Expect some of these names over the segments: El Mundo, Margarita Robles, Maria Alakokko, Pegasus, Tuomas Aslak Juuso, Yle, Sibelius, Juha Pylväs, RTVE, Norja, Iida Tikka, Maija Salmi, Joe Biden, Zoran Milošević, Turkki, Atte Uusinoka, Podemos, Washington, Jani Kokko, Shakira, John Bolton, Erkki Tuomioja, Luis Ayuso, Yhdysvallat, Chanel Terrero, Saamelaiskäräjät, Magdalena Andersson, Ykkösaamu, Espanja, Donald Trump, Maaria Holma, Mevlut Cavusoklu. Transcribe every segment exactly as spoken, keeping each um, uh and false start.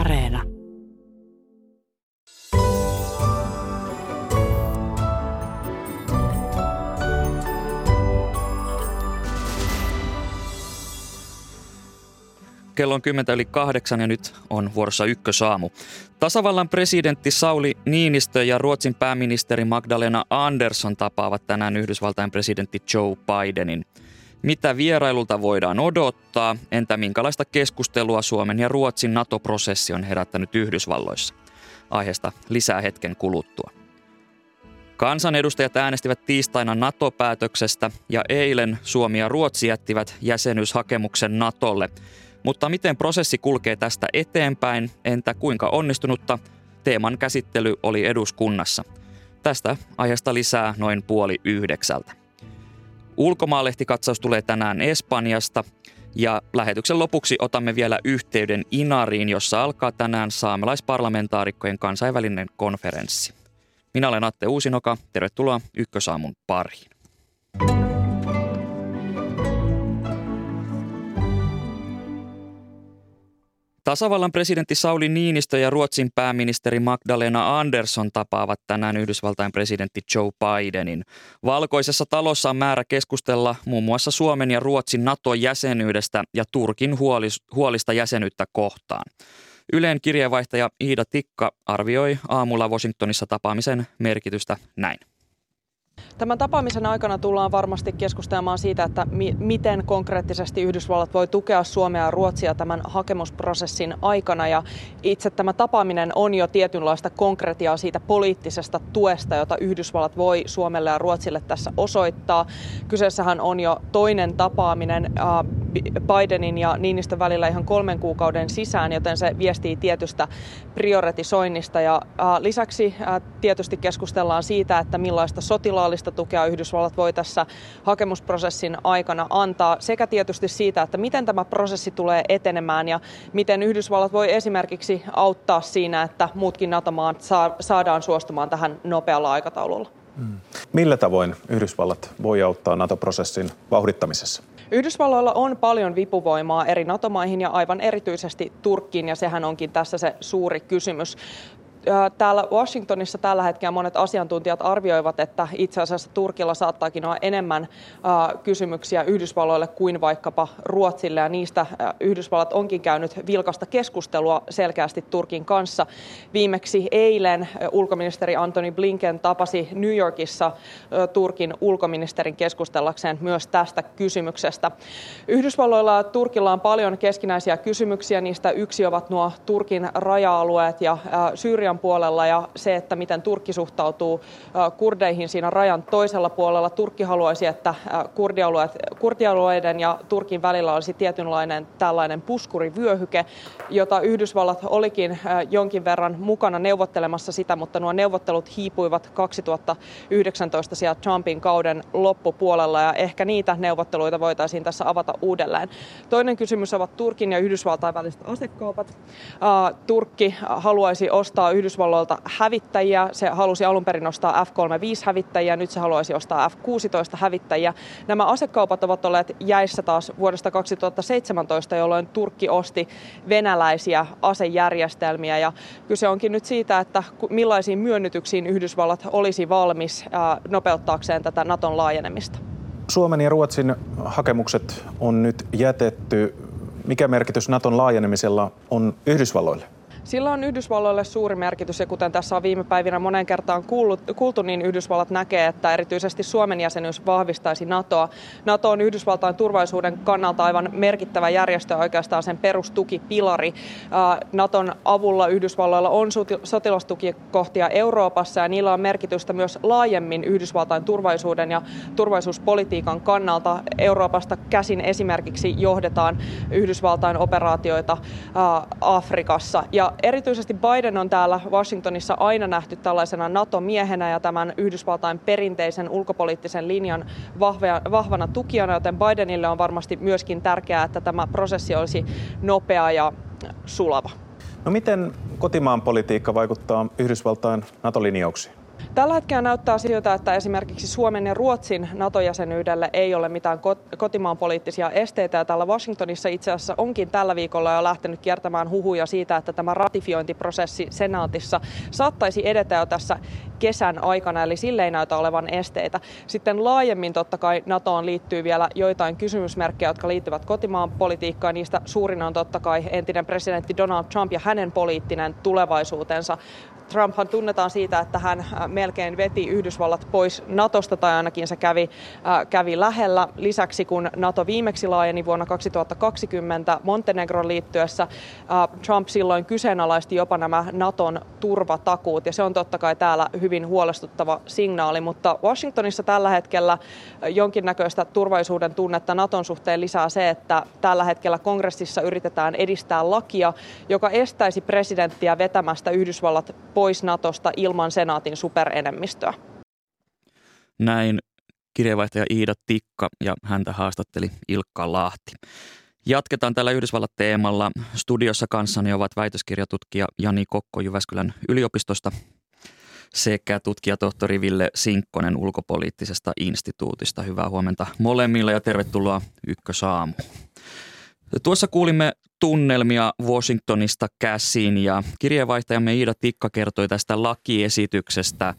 Areena. Kello on kymmentä yli kahdeksan ja nyt on vuorossa Ykkösaamu. Tasavallan presidentti Sauli Niinistö ja Ruotsin pääministeri Magdalena Andersson tapaavat tänään Yhdysvaltain presidentti Joe Bidenin. Mitä vierailulta voidaan odottaa, entä minkälaista keskustelua Suomen ja Ruotsin NATO-prosessi on herättänyt Yhdysvalloissa? Aiheesta lisää hetken kuluttua. Kansanedustajat äänestivät tiistaina NATO-päätöksestä ja eilen Suomi ja Ruotsi jättivät jäsenyyshakemuksen NATOlle. Mutta miten prosessi kulkee tästä eteenpäin, entä kuinka onnistunutta teeman käsittely oli eduskunnassa? Tästä aiheesta lisää noin puoli yhdeksältä. Ulkomaalehtikatsaus tulee tänään Espanjasta ja lähetyksen lopuksi otamme vielä yhteyden Inariin, jossa alkaa tänään saamelaisparlamentaarikkojen kansainvälinen konferenssi. Minä olen Atte Uusinoka, tervetuloa Ykkösaamun pariin. Tasavallan presidentti Sauli Niinistö ja Ruotsin pääministeri Magdalena Andersson tapaavat tänään Yhdysvaltain presidentti Joe Bidenin. Valkoisessa talossa on määrä keskustella muun muassa Suomen ja Ruotsin NATO-jäsenyydestä ja Turkin huolista jäsenyyttä kohtaan. Ylen kirjeenvaihtaja Iida Tikka arvioi aamulla Washingtonissa tapaamisen merkitystä näin. Tämän tapaamisen aikana tullaan varmasti keskustelemaan siitä, että mi- miten konkreettisesti Yhdysvallat voi tukea Suomea ja Ruotsia tämän hakemusprosessin aikana. Ja itse tämä tapaaminen on jo tietynlaista konkretiaa siitä poliittisesta tuesta, jota Yhdysvallat voi Suomelle ja Ruotsille tässä osoittaa. Kyseessähän on jo toinen tapaaminen Bidenin ja Niinistön välillä ihan kolmen kuukauden sisään, joten se viestii tietystä prioritisoinnista. Ja lisäksi tietysti keskustellaan siitä, että millaista sotilaallista tukea Yhdysvallat voi tässä hakemusprosessin aikana antaa, sekä tietysti siitä, että miten tämä prosessi tulee etenemään ja miten Yhdysvallat voi esimerkiksi auttaa siinä, että muutkin NATO-maat saadaan suostumaan tähän nopealla aikataululla. Hmm. Millä tavoin Yhdysvallat voi auttaa NATO-prosessin vauhdittamisessa? Yhdysvalloilla on paljon vipuvoimaa eri NATO-maihin ja aivan erityisesti Turkkiin, ja sehän onkin tässä se suuri kysymys. Täällä Washingtonissa tällä hetkellä monet asiantuntijat arvioivat, että itse asiassa Turkilla saattaakin olla enemmän kysymyksiä Yhdysvalloille kuin vaikkapa Ruotsille, ja niistä Yhdysvallat onkin käynyt vilkasta keskustelua selkeästi Turkin kanssa. Viimeksi eilen ulkoministeri Antony Blinken tapasi New Yorkissa Turkin ulkoministerin keskustellakseen myös tästä kysymyksestä. Yhdysvalloilla ja Turkilla on paljon keskinäisiä kysymyksiä, niistä yksi ovat nuo Turkin raja-alueet ja Syyrian puolella ja se, että miten Turkki suhtautuu kurdeihin siinä rajan toisella puolella. Turkki haluaisi, että kurdialueiden ja Turkin välillä olisi tietynlainen tällainen puskurivyöhyke, jota Yhdysvallat olikin jonkin verran mukana neuvottelemassa sitä, mutta nuo neuvottelut hiipuivat kaksituhattayhdeksäntoista siellä Trumpin kauden loppupuolella ja ehkä niitä neuvotteluita voitaisiin tässä avata uudelleen. Toinen kysymys ovat Turkin ja Yhdysvaltain väliset asekaupat. Turkki haluaisi ostaa Yhdysvalloilta hävittäjiä. Se halusi alun perin ostaa F kolmekymmentäviisi hävittäjiä, nyt se haluaisi ostaa F kuusitoista hävittäjiä. Nämä asekaupat ovat olleet jäissä taas vuodesta kaksituhattaseitsemäntoista, jolloin Turkki osti venäläisiä asejärjestelmiä. Ja kyse onkin nyt siitä, että millaisiin myönnytyksiin Yhdysvallat olisi valmis nopeuttaakseen tätä NATOn laajenemista. Suomen ja Ruotsin hakemukset on nyt jätetty. Mikä merkitys NATOn laajenemisella on Yhdysvalloille? Sillä on Yhdysvalloille suuri merkitys, ja kuten tässä on viime päivinä monen kertaan kuullut, kuultu, niin Yhdysvallat näkee, että erityisesti Suomen jäsenyys vahvistaisi NATOa. NATO on Yhdysvaltain turvallisuuden kannalta aivan merkittävä järjestö, oikeastaan sen perustukipilari. NATOn avulla Yhdysvalloilla on sotilastukikohtia Euroopassa, ja niillä on merkitystä myös laajemmin Yhdysvaltain turvallisuuden ja turvallisuuspolitiikan kannalta. Euroopasta käsin esimerkiksi johdetaan Yhdysvaltain operaatioita Afrikassa, ja erityisesti Biden on täällä Washingtonissa aina nähty tällaisena NATO-miehenä ja tämän Yhdysvaltain perinteisen ulkopoliittisen linjan vahvana tukijana, joten Bidenille on varmasti myöskin tärkeää, että tämä prosessi olisi nopea ja sulava. No miten kotimaan politiikka vaikuttaa Yhdysvaltain NATO-linjauksiin? Tällä hetkellä näyttää siltä, että esimerkiksi Suomen ja Ruotsin NATO-jäsenyydelle ei ole mitään kotimaan poliittisia esteitä. Ja täällä Washingtonissa itse asiassa onkin tällä viikolla jo lähtenyt kiertämään huhuja siitä, että tämä ratifiointiprosessi senaatissa saattaisi edetä jo tässä kesän aikana, eli sille ei näytä olevan esteitä. Sitten laajemmin totta kai NATOon liittyy vielä joitain kysymysmerkkejä, jotka liittyvät kotimaan politiikkaan. Niistä suurin on totta kai entinen presidentti Donald Trump ja hänen poliittinen tulevaisuutensa. Trumphan tunnetaan siitä, että hän melkein veti Yhdysvallat pois NATOsta, tai ainakin se kävi, äh, kävi lähellä. Lisäksi kun NATO viimeksi laajeni vuonna kaksituhattakaksikymmentä Montenegron liittyessä, äh, Trump silloin kyseenalaisti jopa nämä NATOn turvatakuut, ja se on totta kai täällä hyvin huolestuttava signaali, mutta Washingtonissa tällä hetkellä jonkinnäköistä turvallisuuden tunnetta NATOn suhteen lisää se, että tällä hetkellä kongressissa yritetään edistää lakia, joka estäisi presidenttiä vetämästä Yhdysvallat pois NATOsta ilman senaatin superenemmistöä. Näin kirjeenvaihtaja Iida Tikka, ja häntä haastatteli Ilkka Lahti. Jatketaan tällä Yhdysvallat-teemalla. Studiossa kanssani ovat väitöskirjatutkija Jani Kokko Jyväskylän yliopistosta sekä tutkijatohtori Ville Sinkkonen Ulkopoliittisesta instituutista. Hyvää huomenta molemmille ja tervetuloa Ykkösaamuun. Tuossa kuulimme tunnelmia Washingtonista käsin, ja kirjeenvaihtajamme Iida Tikka kertoi tästä lakiesityksestä,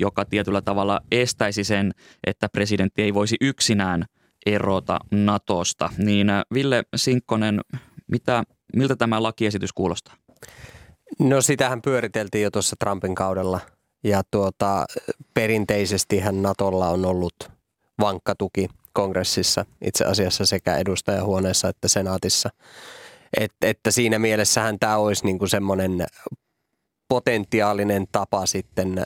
joka tietyllä tavalla estäisi sen, että presidentti ei voisi yksinään erota NATOsta. Niin Ville Sinkkonen, mitä, miltä tämä lakiesitys kuulostaa? No sitähän pyöriteltiin jo tuossa Trumpin kaudella, ja tuota, perinteisestihän NATOlla on ollut vankka tuki kongressissa itse asiassa sekä edustajahuoneessa että senaatissa. Et, että siinä mielessähän tämä olisi niinku semmoinen potentiaalinen tapa sitten äh,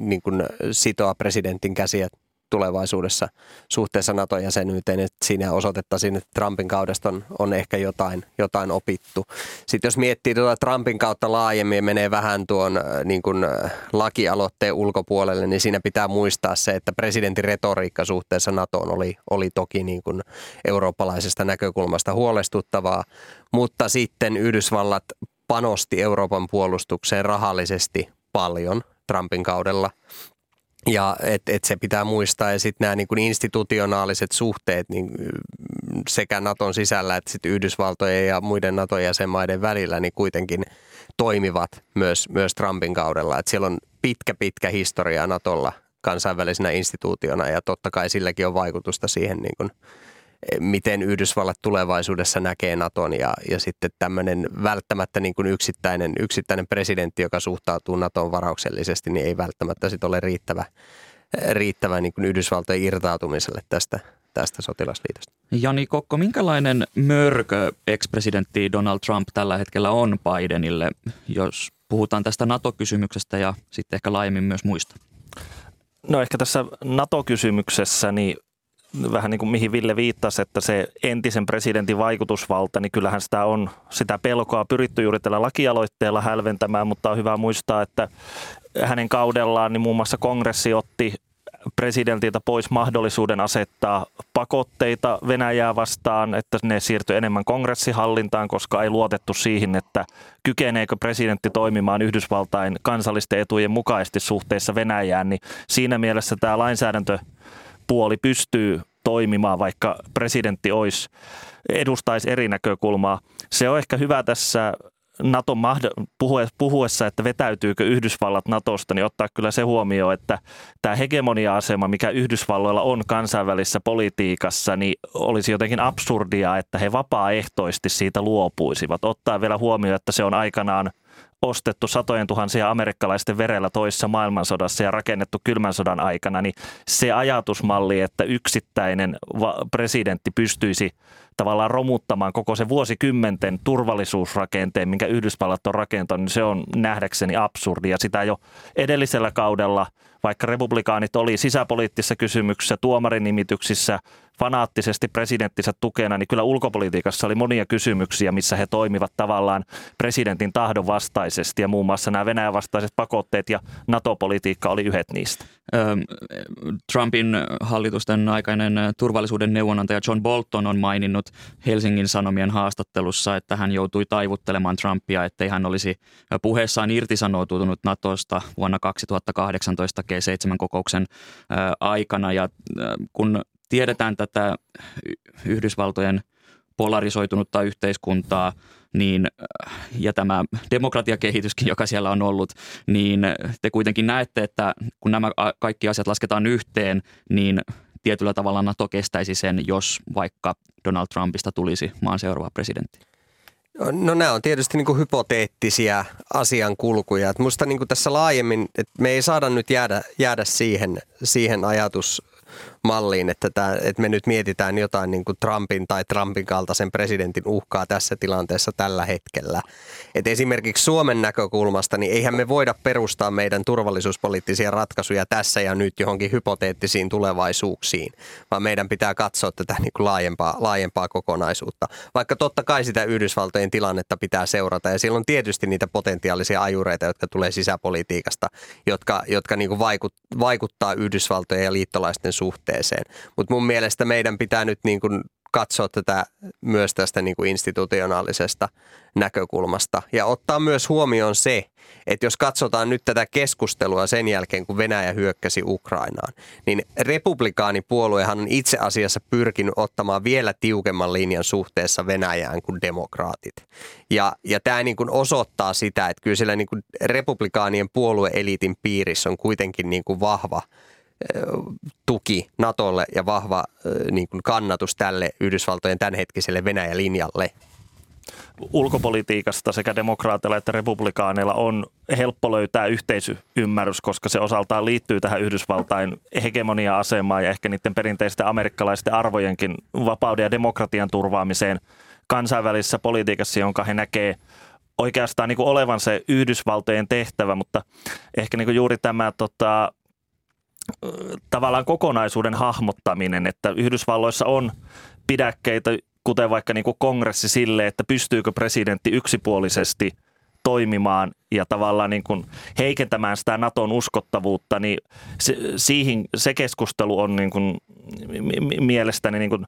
niinku sitoa presidentin käsiä tulevaisuudessa suhteessa NATO-jäsenyyteen, että siinä osoitettaisiin, että Trumpin kaudesta on, on ehkä jotain, jotain opittu. Sitten jos miettii tuota Trumpin kautta laajemmin ja menee vähän tuon niin kuin lakialoitteen ulkopuolelle, niin siinä pitää muistaa se, että presidentin retoriikka suhteessa NATOon oli, oli toki niin kuin eurooppalaisesta näkökulmasta huolestuttavaa, mutta sitten Yhdysvallat panosti Euroopan puolustukseen rahallisesti paljon Trumpin kaudella. Ja että et se pitää muistaa, ja sitten nämä niinku institutionaaliset suhteet niin sekä NATOn sisällä että sitten Yhdysvaltojen ja muiden NATO-jäsenmaiden välillä niin kuitenkin toimivat myös, myös Trumpin kaudella. Että siellä on pitkä, pitkä historia NATOlla kansainvälisenä instituutiona, ja totta kai silläkin on vaikutusta siihen, niin kun, miten Yhdysvallat tulevaisuudessa näkee NATOn, ja, ja sitten tämmöinen välttämättä niin kuin yksittäinen, yksittäinen presidentti, joka suhtautuu NATOon varauksellisesti, niin ei välttämättä sit ole riittävä, riittävä niin kuin Yhdysvaltojen irtautumiselle tästä, tästä sotilasliitosta. Jani Kokko, minkälainen mörkö ex-presidentti Donald Trump tällä hetkellä on Bidenille, jos puhutaan tästä NATO-kysymyksestä ja sitten ehkä laajemmin myös muista? No ehkä tässä NATO-kysymyksessä niin vähän niin kuin mihin Ville viittasi, että se entisen presidentin vaikutusvalta, niin kyllähän sitä on, sitä pelkoa pyritty juuri tällä lakialoitteella hälventämään, mutta on hyvä muistaa, että hänen kaudellaan niin muun muassa kongressi otti presidentiltä pois mahdollisuuden asettaa pakotteita Venäjää vastaan, että ne siirtyi enemmän kongressihallintaan, koska ei luotettu siihen, että kykeneekö presidentti toimimaan Yhdysvaltain kansallisten etujen mukaisesti suhteessa Venäjään, niin siinä mielessä tämä lainsäädäntö puoli pystyy toimimaan, vaikka presidentti olisi, edustaisi eri näkökulmaa. Se on ehkä hyvä tässä NATO puhuessa, että vetäytyykö Yhdysvallat NATOsta, niin ottaa kyllä se huomioon, että tämä hegemonia-asema, mikä Yhdysvalloilla on kansainvälisessä politiikassa, niin olisi jotenkin absurdia, että he vapaaehtoisesti siitä luopuisivat. Ottaa vielä huomioon, että se on aikanaan ostettu satojen tuhansia amerikkalaisten verellä toisessa maailmansodassa ja rakennettu kylmän sodan aikana, niin se ajatusmalli, että yksittäinen presidentti pystyisi tavallaan romuttamaan koko se vuosikymmenten turvallisuusrakenteen, minkä Yhdysvallat on rakentanut, niin se on nähdäkseni absurdi. Ja sitä jo edellisellä kaudella Vaikka republikaanit oli sisäpoliittisissa kysymyksissä, tuomarinimityksissä, fanaattisesti presidenttinsä tukena, niin kyllä ulkopolitiikassa oli monia kysymyksiä, missä he toimivat tavallaan presidentin tahdon vastaisesti. Ja muun muassa nämä Venäjän vastaiset pakotteet ja NATO-politiikka oli yhdet niistä. Trumpin hallitusten aikainen turvallisuuden neuvonantaja John Bolton on maininnut Helsingin Sanomien haastattelussa, että hän joutui taivuttelemaan Trumpia, ettei hän olisi puheessaan irtisanoutunut NATOsta vuonna kaksituhattakahdeksantoista G seitsemän kokouksen aikana. Ja kun tiedetään tätä Yhdysvaltojen polarisoitunutta yhteiskuntaa, niin, ja tämä demokratiakehityskin, joka siellä on ollut, niin te kuitenkin näette, että kun nämä kaikki asiat lasketaan yhteen, niin tietyllä tavalla NATO kestäisi sen, jos vaikka Donald Trumpista tulisi maan seuraava presidentti. No nämä on tietysti niin kuin hypoteettisia asiankulkuja. Et musta niin kuin tässä laajemmin, että me ei saada nyt jäädä, jäädä siihen, siihen ajatus. malliin, että, tämä, että me nyt mietitään jotain niin kuin Trumpin tai Trumpin kaltaisen presidentin uhkaa tässä tilanteessa tällä hetkellä. Et esimerkiksi Suomen näkökulmasta, niin eihän me voida perustaa meidän turvallisuuspoliittisia ratkaisuja tässä ja nyt johonkin hypoteettisiin tulevaisuuksiin, vaan meidän pitää katsoa tätä niin kuin laajempaa, laajempaa kokonaisuutta. Vaikka totta kai sitä Yhdysvaltojen tilannetta pitää seurata ja siellä on tietysti niitä potentiaalisia ajureita, jotka tulee sisäpolitiikasta, jotka, jotka niin kuin vaikut, vaikuttaa Yhdysvaltojen ja liittolaisten suhteen. Mutta mun mielestä meidän pitää nyt niin kuin katsoa tätä myös tästä niin kuin institutionaalisesta näkökulmasta ja ottaa myös huomioon se, että jos katsotaan nyt tätä keskustelua sen jälkeen, kun Venäjä hyökkäsi Ukrainaan, niin republikaanipuoluehan on itse asiassa pyrkinyt ottamaan vielä tiukemman linjan suhteessa Venäjään kuin demokraatit. Ja, ja tämä niin kuin osoittaa sitä, että kyllä siellä niin kuin republikaanien puolue-eliitin piirissä on kuitenkin niin kuin vahva tuki NATOlle ja vahva niin kuin kannatus tälle Yhdysvaltojen tämänhetkiselle Venäjä-linjalle. Ulkopolitiikasta sekä demokraateilla että republikaaneilla on helppo löytää yhteisymmärrys, koska se osaltaan liittyy tähän Yhdysvaltain hegemonia-asemaan ja ehkä niiden perinteisten amerikkalaisten arvojenkin vapauden ja demokratian turvaamiseen kansainvälisessä politiikassa, jonka he näkee oikeastaan niin kuin olevan se Yhdysvaltojen tehtävä, mutta ehkä niin kuin juuri tämä tota, tavallaan kokonaisuuden hahmottaminen, että Yhdysvalloissa on pidäkkeitä, kuten vaikka niin kuin kongressi sille, että pystyykö presidentti yksipuolisesti toimimaan ja tavallaan niin kuin heikentämään sitä NATOn uskottavuutta, niin se, siihen, se keskustelu on niin kuin mielestäni niin kuin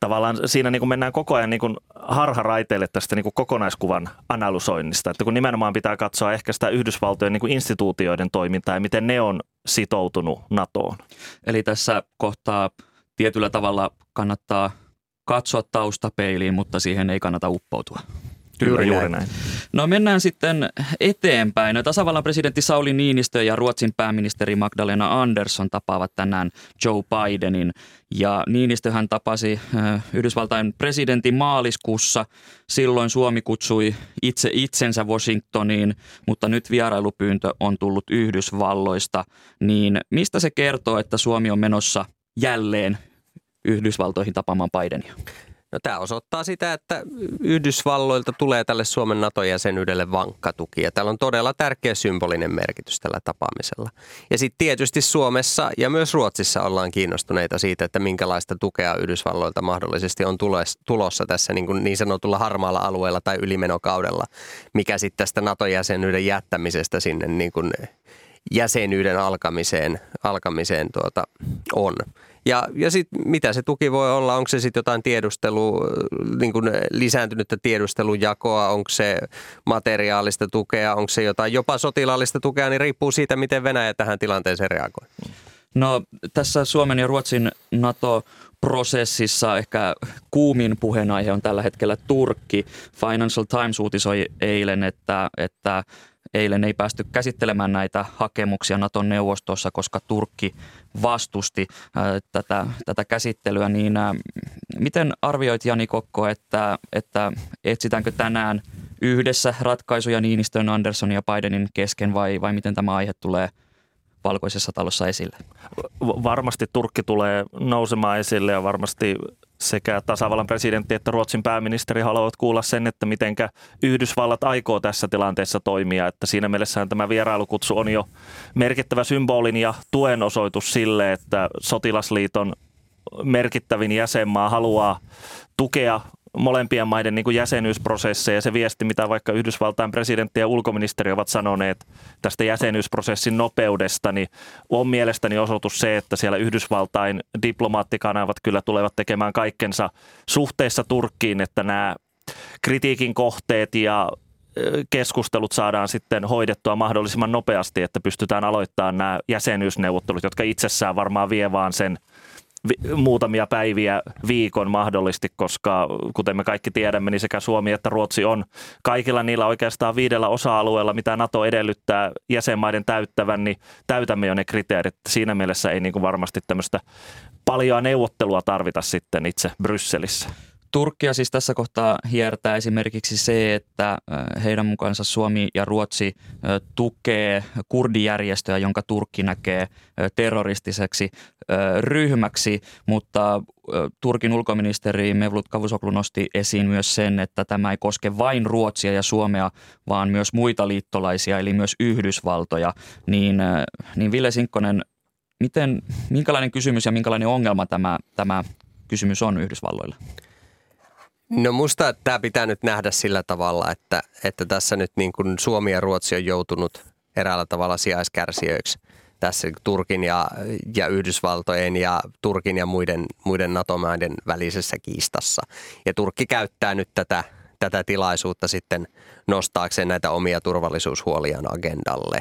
tavallaan siinä niin kuin mennään koko ajan niin kuin harharaiteille tästä niin kuin kokonaiskuvan analysoinnista, että kun nimenomaan pitää katsoa ehkä sitä Yhdysvaltojen niin kuin instituutioiden toimintaa ja miten ne on sitoutunut NATOon. Eli tässä kohtaa tietyllä tavalla kannattaa katsoa taustapeiliin, mutta siihen ei kannata uppoutua. Kyllä, juuri näin. No mennään sitten eteenpäin. Tasavallan presidentti Sauli Niinistö ja Ruotsin pääministeri Magdalena Andersson tapaavat tänään Joe Bidenin. Ja Niinistöhän tapasi Yhdysvaltain presidentin maaliskuussa. Silloin Suomi kutsui itse itsensä Washingtoniin, mutta nyt vierailupyyntö on tullut Yhdysvalloista. Niin mistä se kertoo, että Suomi on menossa jälleen Yhdysvaltoihin tapaamaan Bidenia? No, tämä osoittaa sitä, että Yhdysvalloilta tulee tälle Suomen NATO-jäsenyydelle vankka tuki ja täällä on todella tärkeä symbolinen merkitys tällä tapaamisella. Ja sitten tietysti Suomessa ja myös Ruotsissa ollaan kiinnostuneita siitä, että minkälaista tukea Yhdysvalloilta mahdollisesti on tulossa tässä niin kuin niin sanotulla harmaalla alueella tai ylimenokaudella, mikä sitten tästä NATO-jäsenyyden jättämisestä sinne niin kuin jäsenyyden alkamiseen, alkamiseen tuota, on. Ja, ja sitten mitä se tuki voi olla, onko se sitten jotain tiedustelua, niin kuin lisääntynyttä tiedustelujakoa, onko se materiaalista tukea, onko se jotain jopa sotilaallista tukea, niin riippuu siitä, miten Venäjä tähän tilanteeseen reagoi. No tässä Suomen ja Ruotsin NATO-prosessissa ehkä kuumin puheenaihe on tällä hetkellä Turkki. Financial Times uutisoi eilen, että, että eilen ei päästy käsittelemään näitä hakemuksia Naton neuvostossa, koska Turkki vastusti ää, tätä, tätä käsittelyä. Niin, ää, miten arvioit, Jani Kokko, että, että etsitäänkö tänään yhdessä ratkaisuja Niinistön, Anderssonin ja Bidenin kesken vai, vai miten tämä aihe tulee Valkoisessa talossa esille? Varmasti Turkki tulee nousemaan esille ja varmasti sekä tasavallan presidentti että Ruotsin pääministeri haluavat kuulla sen, että mitenkä Yhdysvallat aikoo tässä tilanteessa toimia. Että siinä mielessähän tämä vierailukutsu on jo merkittävä symbolin ja tuen osoitus sille, että sotilasliiton merkittävin jäsenmaa haluaa tukea molempien maiden niin kuin jäsenyysprosesseja. Se viesti, mitä vaikka Yhdysvaltain presidentti ja ulkoministeri ovat sanoneet tästä jäsenyysprosessin nopeudesta, niin on mielestäni osoitus se, että siellä Yhdysvaltain diplomaattikanavat kyllä tulevat tekemään kaikkensa suhteessa Turkkiin, että nämä kritiikin kohteet ja keskustelut saadaan sitten hoidettua mahdollisimman nopeasti, että pystytään aloittamaan nämä jäsenyysneuvottelut, jotka itsessään varmaan vie vaan sen muutamia päiviä viikon mahdollisesti, koska kuten me kaikki tiedämme, niin sekä Suomi että Ruotsi on kaikilla niillä oikeastaan viidellä osa-alueella, mitä NATO edellyttää jäsenmaiden täyttävän, niin täytämme jo ne kriteerit. Siinä mielessä ei niin kuin varmasti tämmöistä paljon neuvottelua tarvita sitten itse Brysselissä. Turkkia siis tässä kohtaa hiertää esimerkiksi se, että heidän mukaansa Suomi ja Ruotsi tukee kurdijärjestöä, jonka Turkki näkee terroristiseksi ryhmäksi, mutta Turkin ulkoministeri Mevlut Cavusoklu nosti esiin myös sen, että tämä ei koske vain Ruotsia ja Suomea, vaan myös muita liittolaisia, eli myös Yhdysvaltoja. Niin, niin Ville Sinkkonen, miten, minkälainen kysymys ja minkälainen ongelma tämä, tämä kysymys on Yhdysvalloilla? No musta tämä pitää nyt nähdä sillä tavalla, että, että tässä nyt niin kuin Suomi ja Ruotsi on joutunut eräällä tavalla sijaiskärsijöiksi tässä Turkin ja, ja Yhdysvaltojen ja Turkin ja muiden, muiden NATO-maiden välisessä kiistassa. Ja Turkki käyttää nyt tätä, tätä tilaisuutta sitten nostaakseen näitä omia turvallisuushuoliaan agendalle.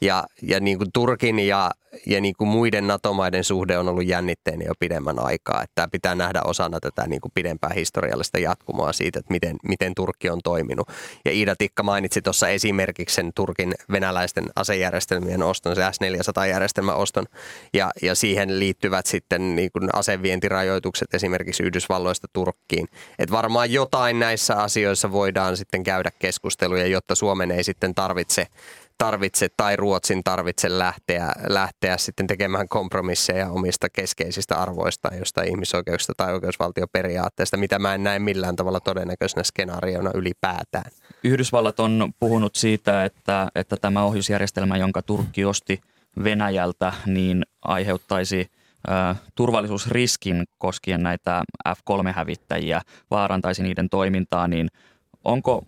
Ja, ja niin kuin Turkin ja, ja niin kuin muiden NATO-maiden suhde on ollut jännitteinen jo pidemmän aikaa. Tämä pitää nähdä osana tätä niin kuin pidempää historiallista jatkumoa siitä, että miten, miten Turkki on toiminut. Ja Iida Tikka mainitsi tuossa esimerkiksi sen Turkin venäläisten asejärjestelmien oston, se S neljäsataa-järjestelmän oston. Ja, ja siihen liittyvät sitten niin kuin asevientirajoitukset esimerkiksi Yhdysvalloista Turkkiin. Että varmaan jotain näissä asioissa voidaan sitten käydä keskusteluja, jotta Suomen ei sitten tarvitse... tarvitse tai Ruotsin tarvitse lähteä, lähteä sitten tekemään kompromisseja omista keskeisistä arvoistaan, jostain ihmisoikeuksista tai oikeusvaltioperiaatteesta, mitä mä en näe millään tavalla todennäköisenä skenaariona ylipäätään. Yhdysvallat on puhunut siitä, että, että tämä ohjusjärjestelmä, jonka Turkki osti Venäjältä, niin aiheuttaisi äh, turvallisuusriskin koskien näitä F kolme -hävittäjiä, vaarantaisi niiden toimintaa, niin onko...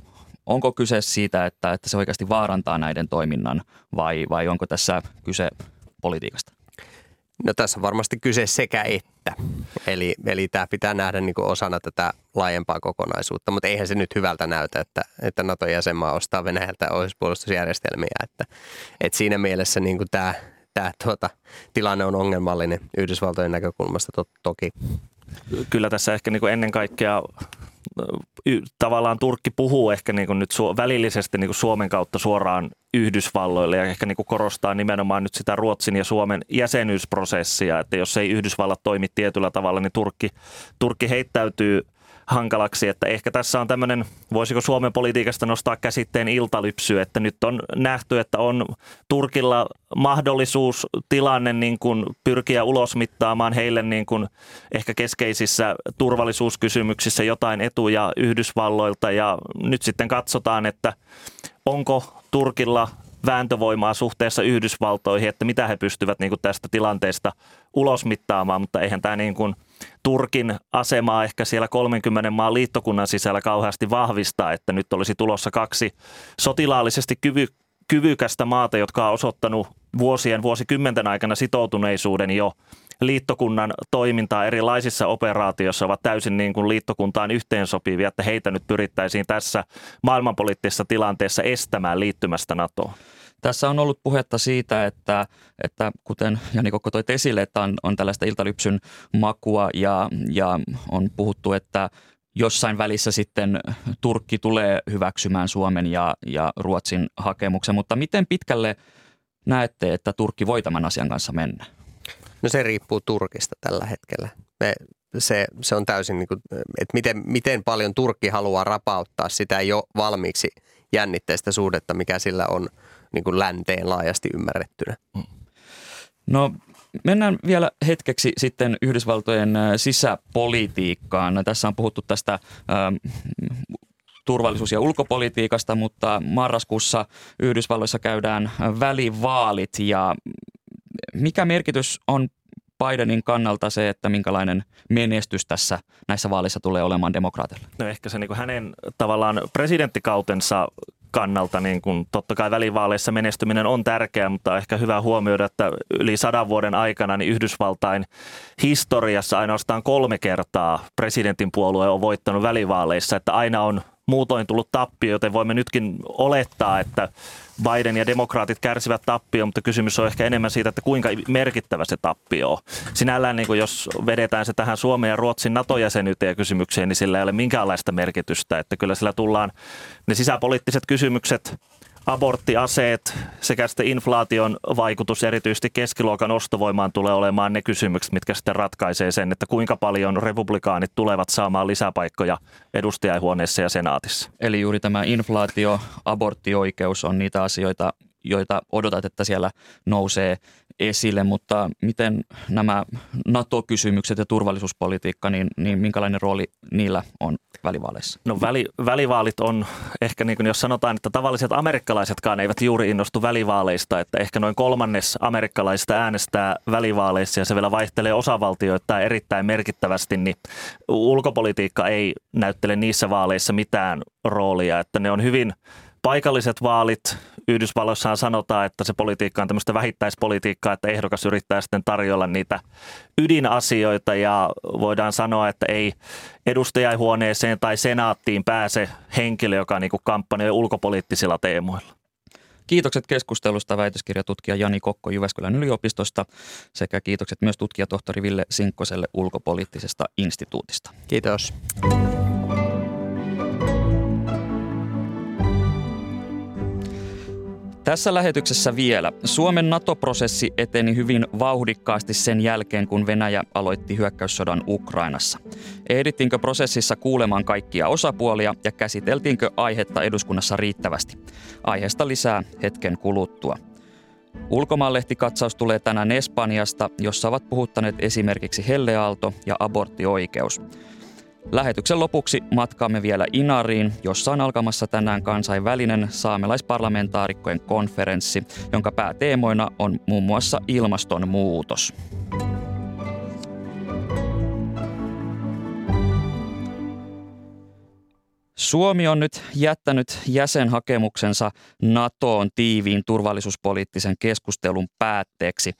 Onko kyse siitä, että, että se oikeasti vaarantaa näiden toiminnan vai, vai onko tässä kyse politiikasta? No tässä on varmasti kyse sekä että. Eli, eli tämä pitää nähdä niin kuin osana tätä laajempaa kokonaisuutta, mutta eihän se nyt hyvältä näytä, että, että NATO-jäsenmaa ostaa Venäjältä ohjuspuolustusjärjestelmiä. Että, että siinä mielessä niin kuin tämä, tämä tuota, tilanne on ongelmallinen Yhdysvaltojen näkökulmasta to, toki. Kyllä tässä ehkä niin kuin ennen kaikkea... Tavallaan Turkki puhuu ehkä niin kuin nyt välillisesti niin kuin Suomen kautta suoraan Yhdysvalloille ja ehkä niin kuin korostaa nimenomaan nyt sitä Ruotsin ja Suomen jäsenyysprosessia, että jos ei Yhdysvallat toimi tietyllä tavalla, niin Turkki, Turkki heittäytyy hankalaksi, että ehkä tässä on tämmöinen, voisiko Suomen politiikasta nostaa käsitteen iltalypsy, että nyt on nähty, että on Turkilla mahdollisuus tilanne niin kuin pyrkiä ulosmittaamaan heille niin kuin ehkä keskeisissä turvallisuuskysymyksissä jotain etuja Yhdysvalloilta ja nyt sitten katsotaan, että onko Turkilla vääntövoimaa suhteessa Yhdysvaltoihin, että mitä he pystyvät niin kuin tästä tilanteesta ulosmittaamaan, mutta eihän tämä niin kuin Turkin asemaa ehkä siellä kolmenkymmenen maan liittokunnan sisällä kauheasti vahvistaa, että nyt olisi tulossa kaksi sotilaallisesti kyvy, kyvykästä maata, jotka on osoittanut vuosien, vuosikymmenten aikana sitoutuneisuuden jo liittokunnan toimintaa erilaisissa operaatioissa, ovat täysin niin kuin liittokuntaan yhteensopivia, että heitä nyt pyrittäisiin tässä maailmanpoliittisessa tilanteessa estämään liittymästä NATOon. Tässä on ollut puhetta siitä, että, että kuten Jani Kokko toi esille, että on, on tällaista iltalypsyn makua ja, ja on puhuttu, että jossain välissä sitten Turkki tulee hyväksymään Suomen ja, ja Ruotsin hakemuksen. Mutta miten pitkälle näette, että Turkki voi tämän asian kanssa mennä? No se riippuu Turkista tällä hetkellä. Me, se, se on täysin, niin kuin, että miten, miten paljon Turkki haluaa rapauttaa sitä jo valmiiksi jännitteistä suhdetta, mikä sillä on. Niin kuin länteen laajasti ymmärrettynä. No Mennään vielä hetkeksi sitten Yhdysvaltojen sisäpolitiikkaan. Tässä on puhuttu tästä ähm, turvallisuus- ja ulkopolitiikasta, mutta marraskuussa Yhdysvalloissa käydään välivaalit. Ja mikä merkitys on Bidenin kannalta se, että minkälainen menestys tässä näissä vaalissa tulee olemaan demokraateille? No ehkä se niin kuin hänen tavallaan presidenttikautensa kannalta, niin kuin totta kai välivaaleissa menestyminen on tärkeää, mutta on ehkä hyvä huomioida, että yli sadan vuoden aikana niin Yhdysvaltain historiassa ainoastaan kolme kertaa presidentin puolue on voittanut välivaaleissa, että aina on muutoin tullut tappio, joten voimme nytkin olettaa, että Biden ja demokraatit kärsivät tappio, mutta kysymys on ehkä enemmän siitä, että kuinka merkittävä se tappio on. Sinällään, niin jos vedetään se tähän Suomen ja Ruotsin NATO-jäsenyyteen kysymykseen, niin sillä ei ole minkäänlaista merkitystä. Että kyllä sillä tullaan ne sisäpoliittiset kysymykset, aborttiaseet sekä sitten inflaation vaikutus, erityisesti keskiluokan ostovoimaan tulee olemaan ne kysymykset, mitkä sitten ratkaisee sen, että kuinka paljon republikaanit tulevat saamaan lisäpaikkoja edustajainhuoneessa ja senaatissa. Eli juuri tämä inflaatio, aborttioikeus on niitä asioita, joita odotat, että siellä nousee esille, mutta miten nämä NATO-kysymykset ja turvallisuuspolitiikka, niin, niin minkälainen rooli niillä on välivaaleissa? No väli, välivaalit on ehkä niin kuin jos sanotaan, että tavalliset amerikkalaisetkaan eivät juuri innostu välivaaleista, että ehkä noin kolmannes amerikkalaisista äänestää välivaaleissa ja se vielä vaihtelee osavaltioita erittäin merkittävästi, niin ulkopolitiikka ei näyttele niissä vaaleissa mitään roolia, että ne on hyvin paikalliset vaalit. Yhdysvalloissahan sanotaan, että se politiikka on tämmöistä vähittäispolitiikkaa, että ehdokas yrittää sitten tarjolla niitä ydinasioita ja voidaan sanoa, että ei edustajainhuoneeseen tai senaattiin pääse henkilö, joka niin kuin kampanjoi ulkopoliittisilla teemoilla. Kiitokset keskustelusta väitöskirjatutkija Jani Kokko Jyväskylän yliopistosta sekä kiitokset myös tutkijatohtori Ville Sinkkoselle Ulkopoliittisesta instituutista. Kiitos. Tässä lähetyksessä vielä. Suomen NATO-prosessi eteni hyvin vauhdikkaasti sen jälkeen, kun Venäjä aloitti hyökkäyssodan Ukrainassa. Ehdittiinkö prosessissa kuulemaan kaikkia osapuolia ja käsiteltiinkö aihetta eduskunnassa riittävästi? Aiheesta lisää hetken kuluttua. Ulkomaanlehtikatsaus tulee tänään Espanjasta, jossa ovat puhuttaneet esimerkiksi helleaalto ja aborttioikeus. Lähetyksen lopuksi matkaamme vielä Inariin, jossa on alkamassa tänään kansainvälinen saamelaisparlamentaarikkojen konferenssi, jonka pääteemoina on muun muassa ilmastonmuutos. Suomi on nyt jättänyt jäsenhakemuksensa NATOon tiiviin turvallisuuspoliittisen keskustelun päätteeksi.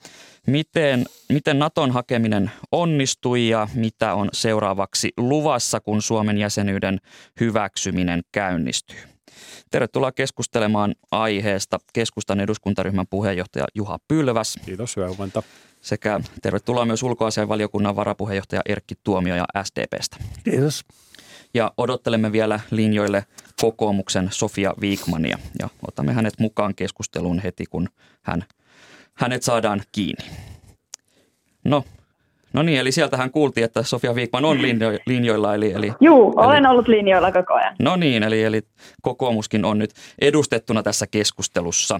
Miten, miten NATOn hakeminen onnistui ja mitä on seuraavaksi luvassa, kun Suomen jäsenyyden hyväksyminen käynnistyy? Tervetuloa keskustelemaan aiheesta keskustan eduskuntaryhmän puheenjohtaja Juha Pylväs. Kiitos, hyvää huomenta. Sekä tervetuloa myös ulkoasiainvaliokunnan varapuheenjohtaja Erkki Tuomioja S D P:stä. Kiitos. Ja odottelemme vielä linjoille kokoomuksen Sofia Vikmania ja otamme hänet mukaan keskusteluun heti, kun hän, hänet saadaan kiinni. No, no niin, eli sieltähän kuultiin, että Sofia Vikman on linjo, linjoilla. Eli, eli, Juu, olen eli, ollut linjoilla koko ajan. No niin, eli, eli kokoomuskin on nyt edustettuna tässä keskustelussa.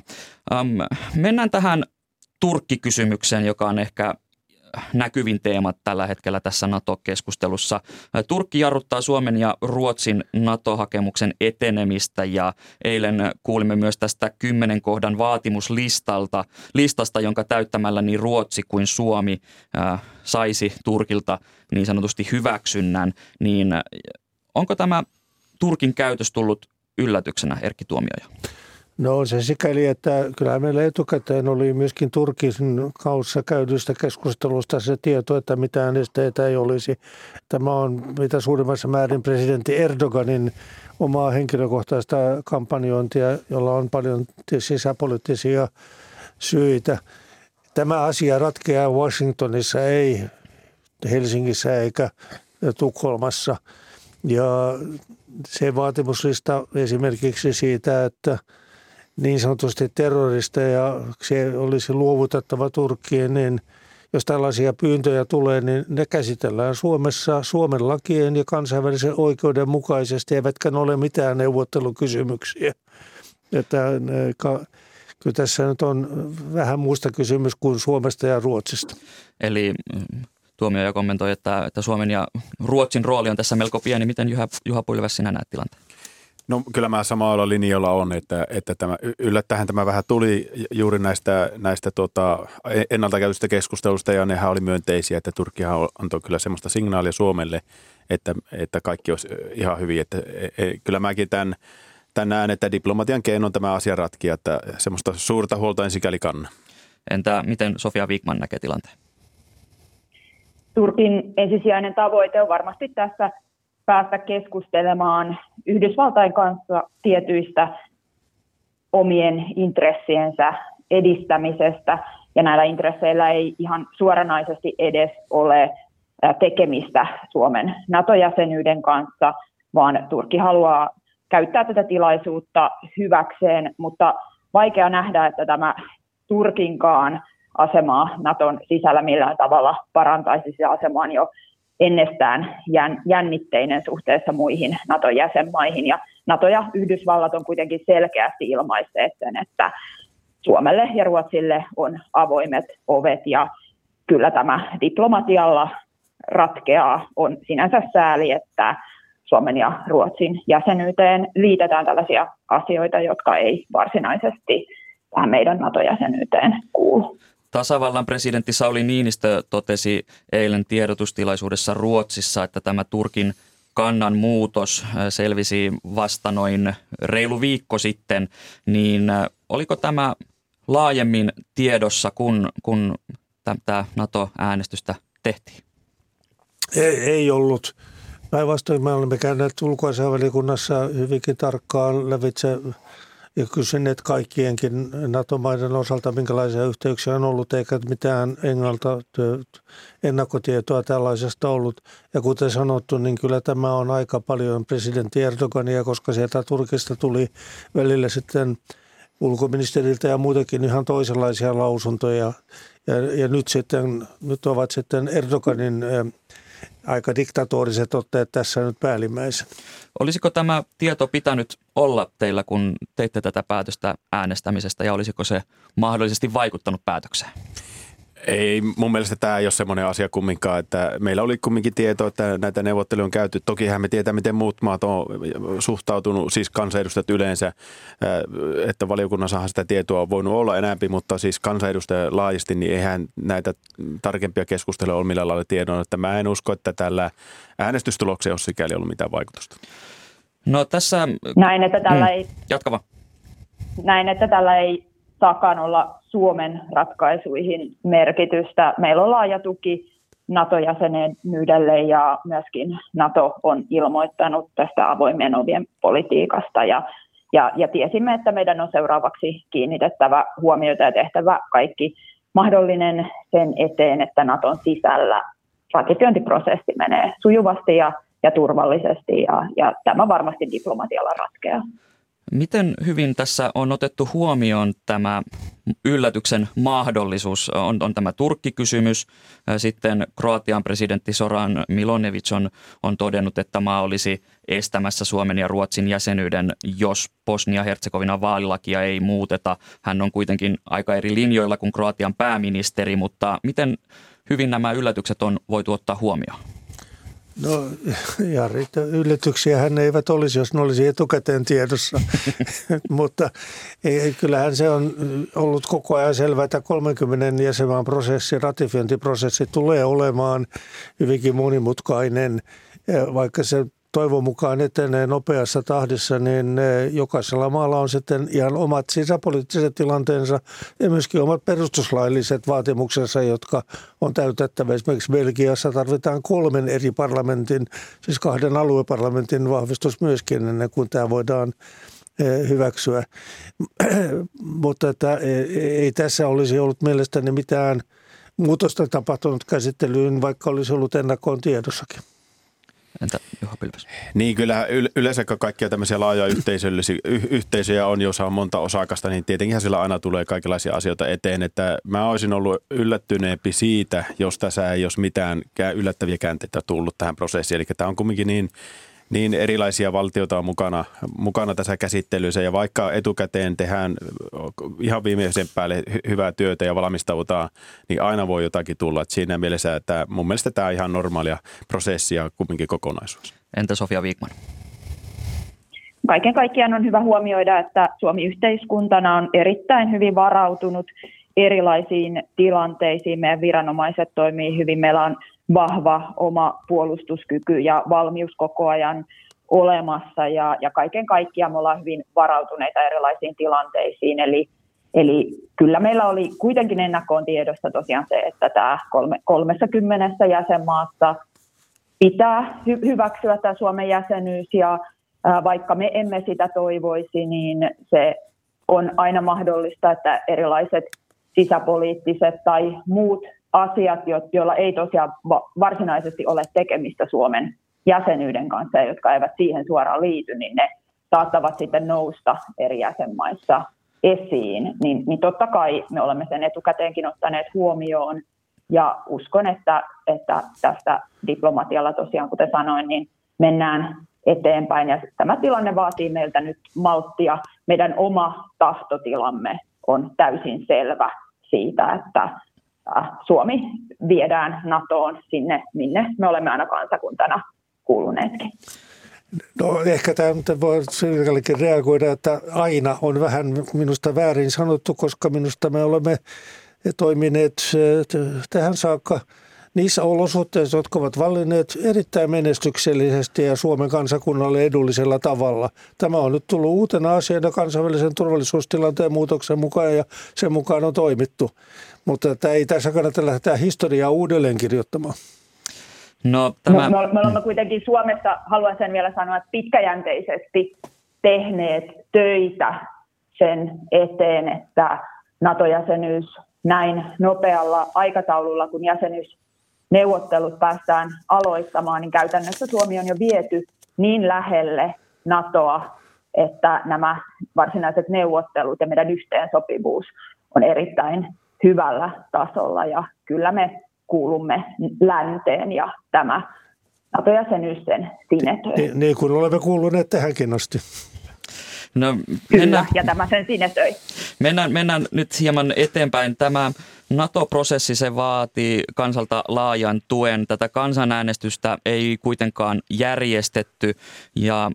Ähm, mennään tähän Turkki-kysymykseen, joka on ehkä näkyvin teema tällä hetkellä tässä NATO-keskustelussa. Turkki jarruttaa Suomen ja Ruotsin NATO-hakemuksen etenemistä ja eilen kuulimme myös tästä kymmenen kohdan vaatimuslistalta, listasta, jonka täyttämällä niin Ruotsi kuin Suomi äh, saisi Turkilta niin sanotusti hyväksynnän. Niin onko tämä Turkin käytös tullut yllätyksenä, Erkki Tuomioja? No se sikäli, että kyllä meillä etukäteen oli myöskin Turkin kanssa käydystä keskustelusta se tieto, että mitään esteitä ei olisi. Tämä on mitä suurimmassa määrin presidentti Erdoganin omaa henkilökohtaista kampanjointia, jolla on paljon sisäpoliittisia syitä. Tämä asia ratkeaa Washingtonissa, ei Helsingissä eikä Tukholmassa. Ja se vaatimuslista esimerkiksi siitä, että niin sanotusti terroristeja se olisi luovutettava Turkkiin, niin jos tällaisia pyyntöjä tulee, niin ne käsitellään Suomessa Suomen lakien ja kansainvälisen oikeuden mukaisesti, eivätkä ne ole mitään neuvottelukysymyksiä. Että kyllä tässä nyt on vähän muusta kysymys kuin Suomesta ja Ruotsista. Eli Tuomioja kommentoi, että, että Suomen ja Ruotsin rooli on tässä melko pieni. Miten Juha, Juha Pylväs sinä näet tilanteen? No kyllä mä samalla linjalla on, että, että tämä, yllättäen tämä vähän tuli juuri näistä, näistä tuota, ennalta käytystä keskustelusta, ja nehän oli myönteisiä, että Turkkihan antoi kyllä semmoista signaalia Suomelle, että, että kaikki olisi ihan hyvin. Että, kyllä mäkin tämän, tämän näen, että diplomatian keinon tämä asia ratkia, että semmoista suurta huolta en sikäli kanna. Entä miten Sofia Vikman näkee tilanteen? Turkin ensisijainen tavoite on varmasti tässä päästä keskustelemaan Yhdysvaltain kanssa tietyistä omien intressiensä edistämisestä. Ja näillä intresseillä ei ihan suoranaisesti edes ole tekemistä Suomen NATO-jäsenyyden kanssa, vaan Turkki haluaa käyttää tätä tilaisuutta hyväkseen, mutta vaikea nähdä, että tämä Turkinkaan asemaa NATOn sisällä millään tavalla parantaisi sitä asemaan jo ennestään jännitteinen suhteessa muihin NATOn jäsenmaihin. Ja NATO ja Yhdysvallat on kuitenkin selkeästi ilmaisseet sen, että Suomelle ja Ruotsille on avoimet ovet, ja kyllä tämä diplomatialla ratkeaa. On sinänsä sääli, että Suomen ja Ruotsin jäsenyyteen liitetään tällaisia asioita, jotka ei varsinaisesti tähän meidän NATO-jäsenyyteen kuulu. Tasavallan presidentti Sauli Niinistö totesi eilen tiedotustilaisuudessa Ruotsissa, että tämä Turkin kannan muutos selvisi vasta noin reilu viikko sitten. Niin oliko tämä laajemmin tiedossa, kun, kun tätä NATO-äänestystä tehtiin? Ei, ei ollut. Päinvastoin me olemme käyneet ulkoasiainvaliokunnassa hyvinkin tarkkaan lävitse ja kysyneet kaikkienkin NATO-maiden osalta, minkälaisia yhteyksiä on ollut, eikä mitään englalta ennakkotietoa tällaisesta ollut. Ja kuten sanottu, niin kyllä tämä on aika paljon presidentti Erdogania, koska sieltä Turkista tuli välillä sitten ulkoministeriltä ja muitakin ihan toisenlaisia lausuntoja. Ja, ja nyt, sitten, nyt ovat sitten Erdoganin aika diktatoriset otteet tässä nyt päällimmäisenä. Olisiko tämä tieto pitänyt olla teillä, kun teitte tätä päätöstä äänestämisestä, ja olisiko se mahdollisesti vaikuttanut päätökseen? Ei, mun mielestä tämä ei ole semmoinen asia kumminkaan, että meillä oli kumminkin tieto, että näitä neuvotteluja on käyty. Tokihan me tietää, miten muut maat on suhtautunut, siis kansanedustajat yleensä, että valiokunnassahan sitä tietoa on voinut olla enämpi, mutta siis kansanedustajat laajasti, niin eihän näitä tarkempia keskusteluja ole millään lailla tiedon, että mä en usko, että tällä äänestystulokseen olisi sikäli ollut mitään vaikutusta. No tässä... Näin, että tällä hmm. ei... Jatka vaan. Näin, että tällä ei saakaan olla Suomen ratkaisuihin merkitystä. Meillä on laaja tuki NATO-jäsenyydelle, ja myöskin NATO on ilmoittanut tästä avoimien ovien politiikasta. Ja, ja, ja tiesimme, että meidän on seuraavaksi kiinnitettävä huomiota ja tehtävä kaikki mahdollinen sen eteen, että NATOn sisällä ratifiointiprosessi menee sujuvasti ja, ja turvallisesti, ja, ja tämä varmasti diplomatialla ratkeaa. Miten hyvin tässä on otettu huomioon tämä yllätyksen mahdollisuus? On, on tämä Turkki-kysymys. Sitten Kroatian presidentti Zoran Milošević on, on todennut, että maa olisi estämässä Suomen ja Ruotsin jäsenyyden, jos Bosnia-Hertsegovinan vaalilakia ei muuteta. Hän on kuitenkin aika eri linjoilla kuin Kroatian pääministeri, mutta miten hyvin nämä yllätykset on voitu ottaa huomioon? No, Jari, yllätyksiähän ne eivät olisi, jos ne olisi etukäteen tiedossa, mutta ei, kyllähän se on ollut koko ajan selvää, että kolmenkymmenen jäsenmaan prosessi, ratifiointiprosessi tulee olemaan hyvinkin monimutkainen, vaikka se toivon mukaan etenee nopeassa tahdissa, niin jokaisella maalla on sitten ihan omat sisäpoliittiset tilanteensa ja myöskin omat perustuslailliset vaatimuksensa, jotka on täytettävä. Esimerkiksi Belgiassa tarvitaan kolmen eri parlamentin, siis kahden alueparlamentin vahvistus myöskin ennen kuin tämä voidaan hyväksyä. Mutta että ei tässä olisi ollut mielestäni mitään muutosta tapahtunut käsittelyyn, vaikka olisi ollut ennakkoon tiedossakin. Entä Juha Pylväs? Niin, kyllä yleensä kaikkia tämmöisiä laajoja yhteisöjä on, jossa on monta osakasta, niin tietenkinhän sillä aina tulee kaikenlaisia asioita eteen. Että mä olisin ollut yllättyneempi siitä, jos tässä ei olisi mitään yllättäviä käänteitä tullut tähän prosessiin. Eli tämä on kumminkin niin, niin erilaisia valtioita on mukana, mukana tässä käsittelyssä. Ja vaikka etukäteen tehdään ihan viimeisen päälle hyvää työtä ja valmistautaan, niin aina voi jotakin tulla. Et siinä mielessä, että mun mielestä tämä on ihan normaalia prosessia kumminkin kokonaisuus. Entä Sofia Vikman? Kaiken kaikkiaan on hyvä huomioida, että Suomi yhteiskuntana on erittäin hyvin varautunut erilaisiin tilanteisiin. Meidän viranomaiset toimii hyvin. Meillä on vahva oma puolustuskyky ja valmius koko ajan olemassa. Ja, ja kaiken kaikkiaan me ollaan hyvin varautuneita erilaisiin tilanteisiin. Eli, eli kyllä meillä oli kuitenkin ennakkoon tiedossa tosiaan se, että tämä kolmekymmentä jäsenmaassa pitää hy- hyväksyä tämä Suomen jäsenyys ja vaikka me emme sitä toivoisi, niin se on aina mahdollista, että erilaiset sisäpoliittiset tai muut asiat, joilla ei tosiaan varsinaisesti ole tekemistä Suomen jäsenyyden kanssa ja jotka eivät siihen suoraan liity, niin ne saattavat sitten nousta eri jäsenmaissa esiin. Niin, niin totta kai me olemme sen etukäteenkin ottaneet huomioon ja uskon, että, että tästä diplomatialla tosiaan, kuten sanoin, niin mennään eteenpäin. Ja tämä tilanne vaatii meiltä nyt malttia. Meidän oma tahtotilamme on täysin selvä siitä, että Suomi viedään NATOon sinne, minne me olemme aina kansakuntana kuuluneetkin. No ehkä tämä voi selkeästi reagoida, että aina on vähän minusta väärin sanottu, koska minusta me olemme toimineet tähän saakka niissä olosuhteissa, jotka ovat vallinneet erittäin menestyksellisesti ja Suomen kansakunnalle edullisella tavalla. Tämä on nyt tullut uutena asiana kansainvälisen turvallisuustilanteen muutoksen mukaan ja sen mukaan on toimittu. Mutta tämä ei tässä kannata lähteä historiaa uudelleen kirjoittamaan. No, tämä... no, me olemme kuitenkin Suomessa, haluan sen vielä sanoa, että pitkäjänteisesti tehneet töitä sen eteen, että NATO-jäsenyys näin nopealla aikataululla, kun jäsenyysneuvottelut päästään aloittamaan, niin käytännössä Suomi on jo viety niin lähelle NATOa, että nämä varsinaiset neuvottelut ja meidän yhteensopivuus on erittäin hyvällä tasolla. Ja kyllä me kuulumme länteen ja tämä NATO-jäsenyys sen sinetöi. Niin, niin kuin olemme kuuluneet tähänkin asti. No, mennään, ja tämä sen sinetöi. Mennään, mennään nyt hieman eteenpäin. Tämä NATO-prosessi se vaatii kansalta laajan tuen. Tätä kansanäänestystä ei kuitenkaan järjestetty. Ja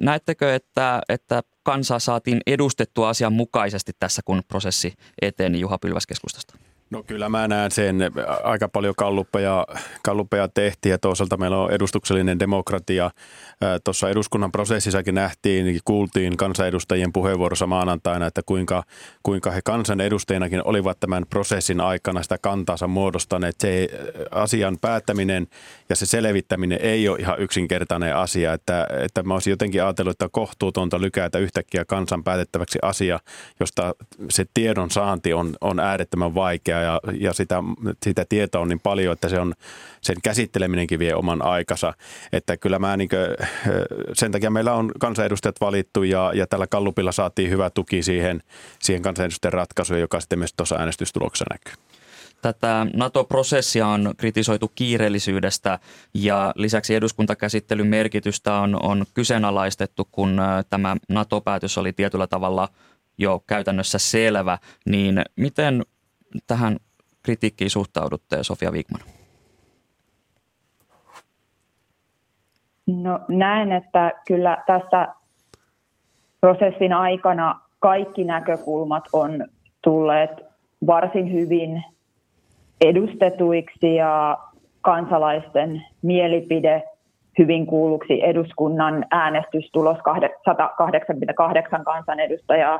näettekö, että, että kansaa saatiin edustettua asianmukaisesti tässä, kun prosessi eteni? Juha Pylväs keskustasta. No kyllä mä näen sen. Aika paljon kalluppeja, kalluppeja tehtiin ja toisaalta meillä on edustuksellinen demokratia. Tuossa eduskunnan prosessissakin nähtiin, kuultiin kansanedustajien puheenvuorossa maanantaina, että kuinka, kuinka he kansanedustajinakin olivat tämän prosessin aikana sitä kantaansa muodostaneet. Se asian päättäminen ja se selvittäminen ei ole ihan yksinkertainen asia. Että, että mä olisin jotenkin ajatellut, että kohtuutonta lykätä yhtäkkiä kansan päätettäväksi asia, josta se tiedon saanti on, on äärettömän vaikea. Ja, ja sitä, sitä tietoa on niin paljon, että se on, sen käsitteleminenkin vie oman aikansa. Että kyllä mä niin kuin, sen takia meillä on kansanedustajat valittu ja, ja tällä kallupilla saatiin hyvä tuki siihen, siihen kansanedustajien ratkaisuun, joka sitten myös tuossa äänestystuloksessa näkyy. Tätä NATO-prosessia on kritisoitu kiireellisyydestä ja lisäksi eduskuntakäsittelyn merkitystä on, on kyseenalaistettu, kun tämä NATO-päätös oli tietyllä tavalla jo käytännössä selvä. Niin miten tähän kritiikkiin suhtaudutte, Sofia Vikman? No näen, että kyllä tässä prosessin aikana kaikki näkökulmat on tulleet varsin hyvin edustetuiksi ja kansalaisten mielipide hyvin kuulluksi. Eduskunnan äänestystulos sata kahdeksankymmentäkahdeksan kansanedustajaa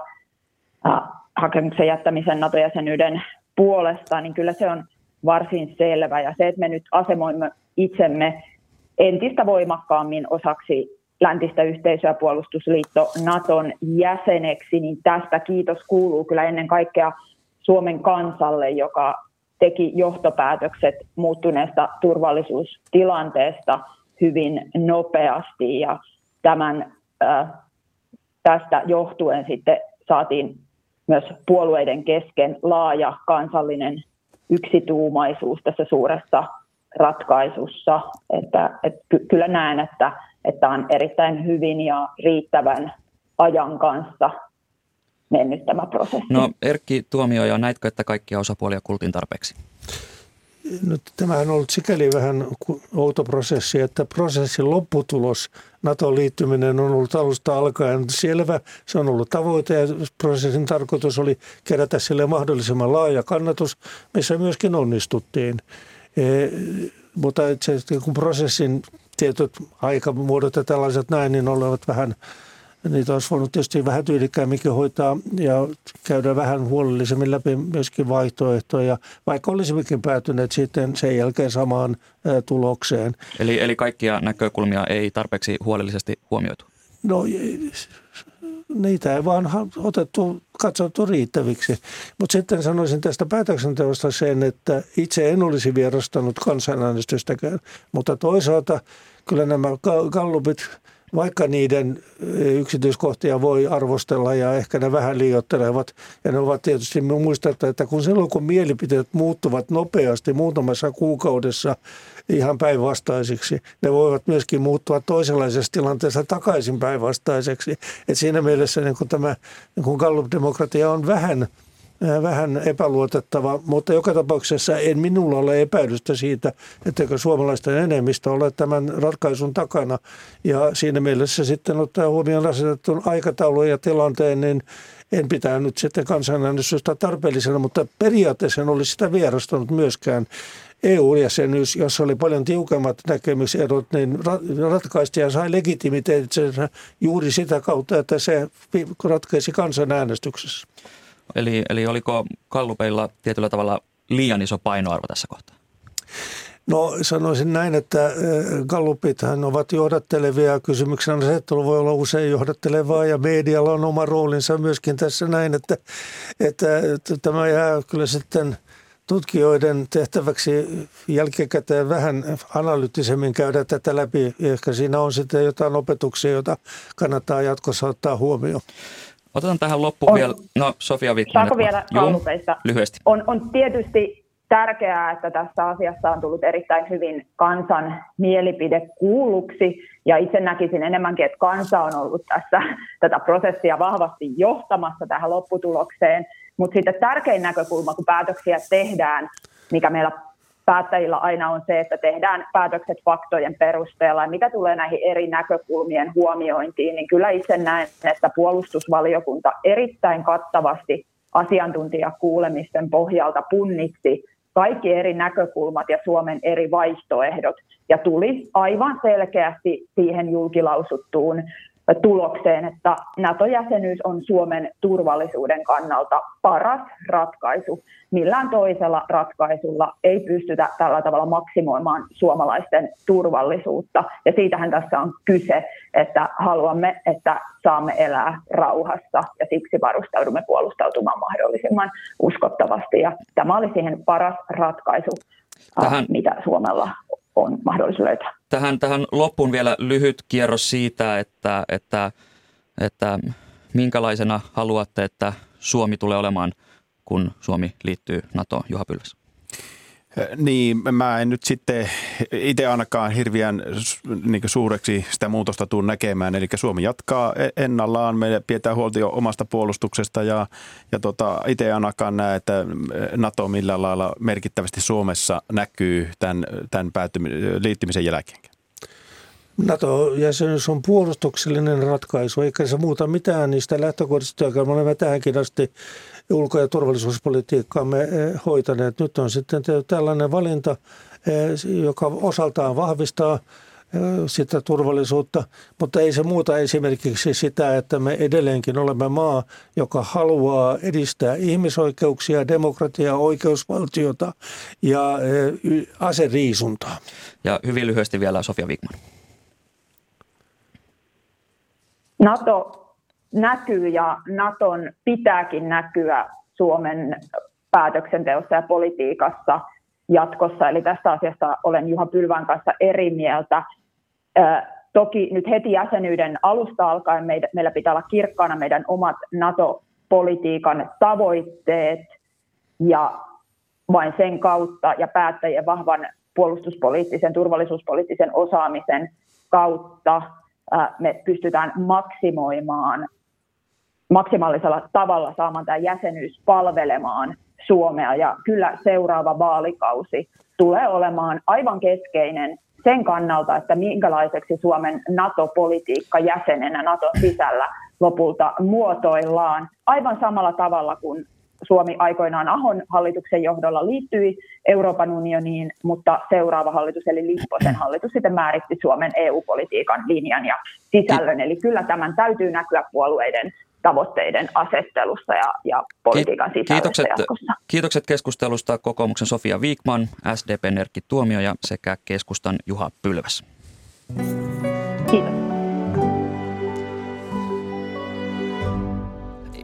hakemuksen jättämisen NATO-jäsenyyden puolesta, niin kyllä se on varsin selvä. Ja se, että me nyt asemoimme itsemme entistä voimakkaammin osaksi läntistä yhteisöä puolustusliitto NATOn jäseneksi, niin tästä kiitos kuuluu kyllä ennen kaikkea Suomen kansalle, joka teki johtopäätökset muuttuneesta turvallisuustilanteesta hyvin nopeasti. Ja tämän, äh, tästä johtuen sitten saatiin myös puolueiden kesken laaja kansallinen yksituumaisuus tässä suuressa ratkaisussa. Että, että kyllä näen, että, että on erittäin hyvin ja riittävän ajan kanssa mennyt tämä prosessi. No Erkki Tuomioja, näitkö, että kaikkia osapuolia kuultiin tarpeeksi? No, tämähän on ollut sikäli vähän outo prosessi, että prosessin lopputulos, NATO-liittyminen on ollut alusta alkaen selvä. Se on ollut tavoite ja prosessin tarkoitus oli kerätä sille mahdollisimman laaja kannatus, missä myöskin onnistuttiin. E, mutta itse asiassa, kun prosessin tietyt aikamuodot ja tällaiset näin, niin olevat vähän, niitä olisi voinut tietysti vähän tyylikkäämminkin hoitaa ja käydä vähän huolellisemmin läpi myöskin vaihtoehtoja, vaikka olisimmekin päätyneet sitten sen jälkeen samaan tulokseen. Eli, eli kaikkia näkökulmia ei tarpeeksi huolellisesti huomioitu? No niitä ei vaan otettu, katsottu riittäviksi. Mutta sitten sanoisin tästä päätöksenteosta sen, että itse en olisi vierastanut kansanäänestystäkään, mutta toisaalta kyllä nämä gallupit, vaikka niiden yksityiskohtia voi arvostella ja ehkä ne vähän liioittelevat, ja ne ovat tietysti muistettava, että kun silloin kun mielipiteet muuttuvat nopeasti muutamassa kuukaudessa ihan päinvastaisiksi, ne voivat myöskin muuttua toisenlaisessa tilanteessa takaisin päinvastaiseksi. Et siinä mielessä niin kun tämä niin kun Gallup-demokratia on vähän... Vähän epäluotettava, mutta joka tapauksessa en minulla ole epäilystä siitä, etteikö suomalaisten enemmistö ole tämän ratkaisun takana. Ja siinä mielessä sitten ottaa huomioon asetetun aikataulun ja tilanteen, niin en pitää nyt sitten kansanäänestystä tarpeellisena, mutta periaatteessa en olisi sitä vierastanut myöskään. E U-jäsenyys, jossa oli paljon tiukemmat näkemyserot, niin ratkaistiin ja sai legitimiteettinsä juuri sitä kautta, että se ratkaisi kansanäänestyksessä. Eli, eli oliko gallupeilla tietyllä tavalla liian iso painoarvo tässä kohtaa? No sanoisin näin, että gallupithan ovat johdattelevia. Kysymyksen asettelu voi olla usein johdattelevaa ja medialla on oma roolinsa myöskin tässä näin, että, että, että tämä jää kyllä sitten tutkijoiden tehtäväksi jälkikäteen vähän analyyttisemmin käydä tätä läpi. Ehkä siinä on sitten jotain opetuksia, jota kannattaa jatkossa ottaa huomioon. Otetaan tähän loppuun on, vielä, no Sofia Vikman. Saanko vielä gallupeista? Lyhyesti. On, on tietysti tärkeää, että tässä asiassa on tullut erittäin hyvin kansan mielipide kuulluksi. Ja itse näkisin enemmänkin, että kansa on ollut tässä tätä prosessia vahvasti johtamassa tähän lopputulokseen. Mutta sitten tärkein näkökulma, kun päätöksiä tehdään, mikä meillä päättäjillä aina on se, että tehdään päätökset faktojen perusteella. Ja mitä tulee näihin eri näkökulmien huomiointiin, niin kyllä itse näen, että puolustusvaliokunta erittäin kattavasti asiantuntijakuulemisten pohjalta punnitsi kaikki eri näkökulmat ja Suomen eri vaihtoehdot. Ja tuli aivan selkeästi siihen julkilausuttuun tulokseen, että NATO-jäsenyys on Suomen turvallisuuden kannalta paras ratkaisu. Millään toisella ratkaisulla ei pystytä tällä tavalla maksimoimaan suomalaisten turvallisuutta. Ja siitähän tässä on kyse, että haluamme, että saamme elää rauhassa ja siksi varustaudumme puolustautumaan mahdollisimman uskottavasti. Ja tämä oli siihen paras ratkaisu, Tähän. mitä Suomella on mahdollisuus löytää. Tähän, tähän loppuun vielä lyhyt kierros siitä, että, että, että minkälaisena haluatte, että Suomi tulee olemaan, kun Suomi liittyy NATOon, Juha Pylväs? Niin, mä en nyt sitten itse ainakaan hirveän niin suureksi sitä muutosta tule näkemään. Eli Suomi jatkaa ennallaan, me pidetään huolta jo omasta puolustuksesta ja, ja tota, itse ainakaan näe, että NATO millään lailla merkittävästi Suomessa näkyy tämän, tämän päättymi- liittymisen jälkeen. NATO-jäsenyys on puolustuksellinen ratkaisu, eikä se muuta mitään niistä lähtökohdista, jotka me olemme tähänkin asti ulko- ja turvallisuuspolitiikkaamme hoitaneet. Nyt on sitten tällainen valinta, joka osaltaan vahvistaa sitä turvallisuutta, mutta ei se muuta esimerkiksi sitä, että me edelleenkin olemme maa, joka haluaa edistää ihmisoikeuksia, demokratiaa, oikeusvaltiota ja aseriisuntaa. Ja hyvin lyhyesti vielä Sofia Vikman. NATO näkyy ja NATOn pitääkin näkyä Suomen päätöksenteossa ja politiikassa jatkossa. Eli tästä asiasta olen Juha Pylvän kanssa eri mieltä. Toki nyt heti jäsenyyden alusta alkaen meillä pitää olla kirkkaana meidän omat NATO-politiikan tavoitteet ja vain sen kautta ja päättäjien vahvan puolustuspoliittisen, turvallisuuspoliittisen osaamisen kautta me pystytään maksimoimaan, maksimaalisella tavalla saamaan tämä jäsenyys palvelemaan Suomea. Ja kyllä seuraava vaalikausi tulee olemaan aivan keskeinen sen kannalta, että minkälaiseksi Suomen NATO-politiikka jäsenenä Naton sisällä lopulta muotoillaan aivan samalla tavalla kuin Suomi aikoinaan Ahon hallituksen johdolla liittyi Euroopan unioniin, mutta seuraava hallitus eli Lipposen hallitus sitten määritti Suomen E U-politiikan linjan ja sisällön. Eli kyllä tämän täytyy näkyä puolueiden tavoitteiden asettelusta ja, ja politiikan sisällöstä jatkossa. Kiitokset keskustelusta kokoomuksen Sofia Vikman, S D P:n Erkki Tuomioja sekä keskustan Juha Pylväs. Kiitos.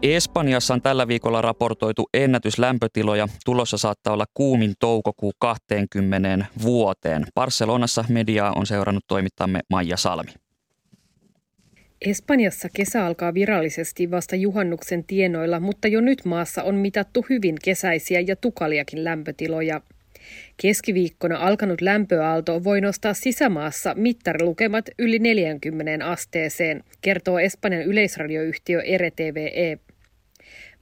Espanjassa on tällä viikolla raportoitu ennätyslämpötiloja. Tulossa saattaa olla kuumin toukokuu kahteenkymmeneen vuoteen. Barcelonassa mediaa on seurannut toimittamme Maija Salmi. Espanjassa kesä alkaa virallisesti vasta juhannuksen tienoilla, mutta jo nyt maassa on mitattu hyvin kesäisiä ja tukaliakin lämpötiloja. Keskiviikkona alkanut lämpöaalto voi nostaa sisämaassa mittarilukemat yli neljäänkymmeneen asteeseen, kertoo Espanjan yleisradioyhtiö R T V E.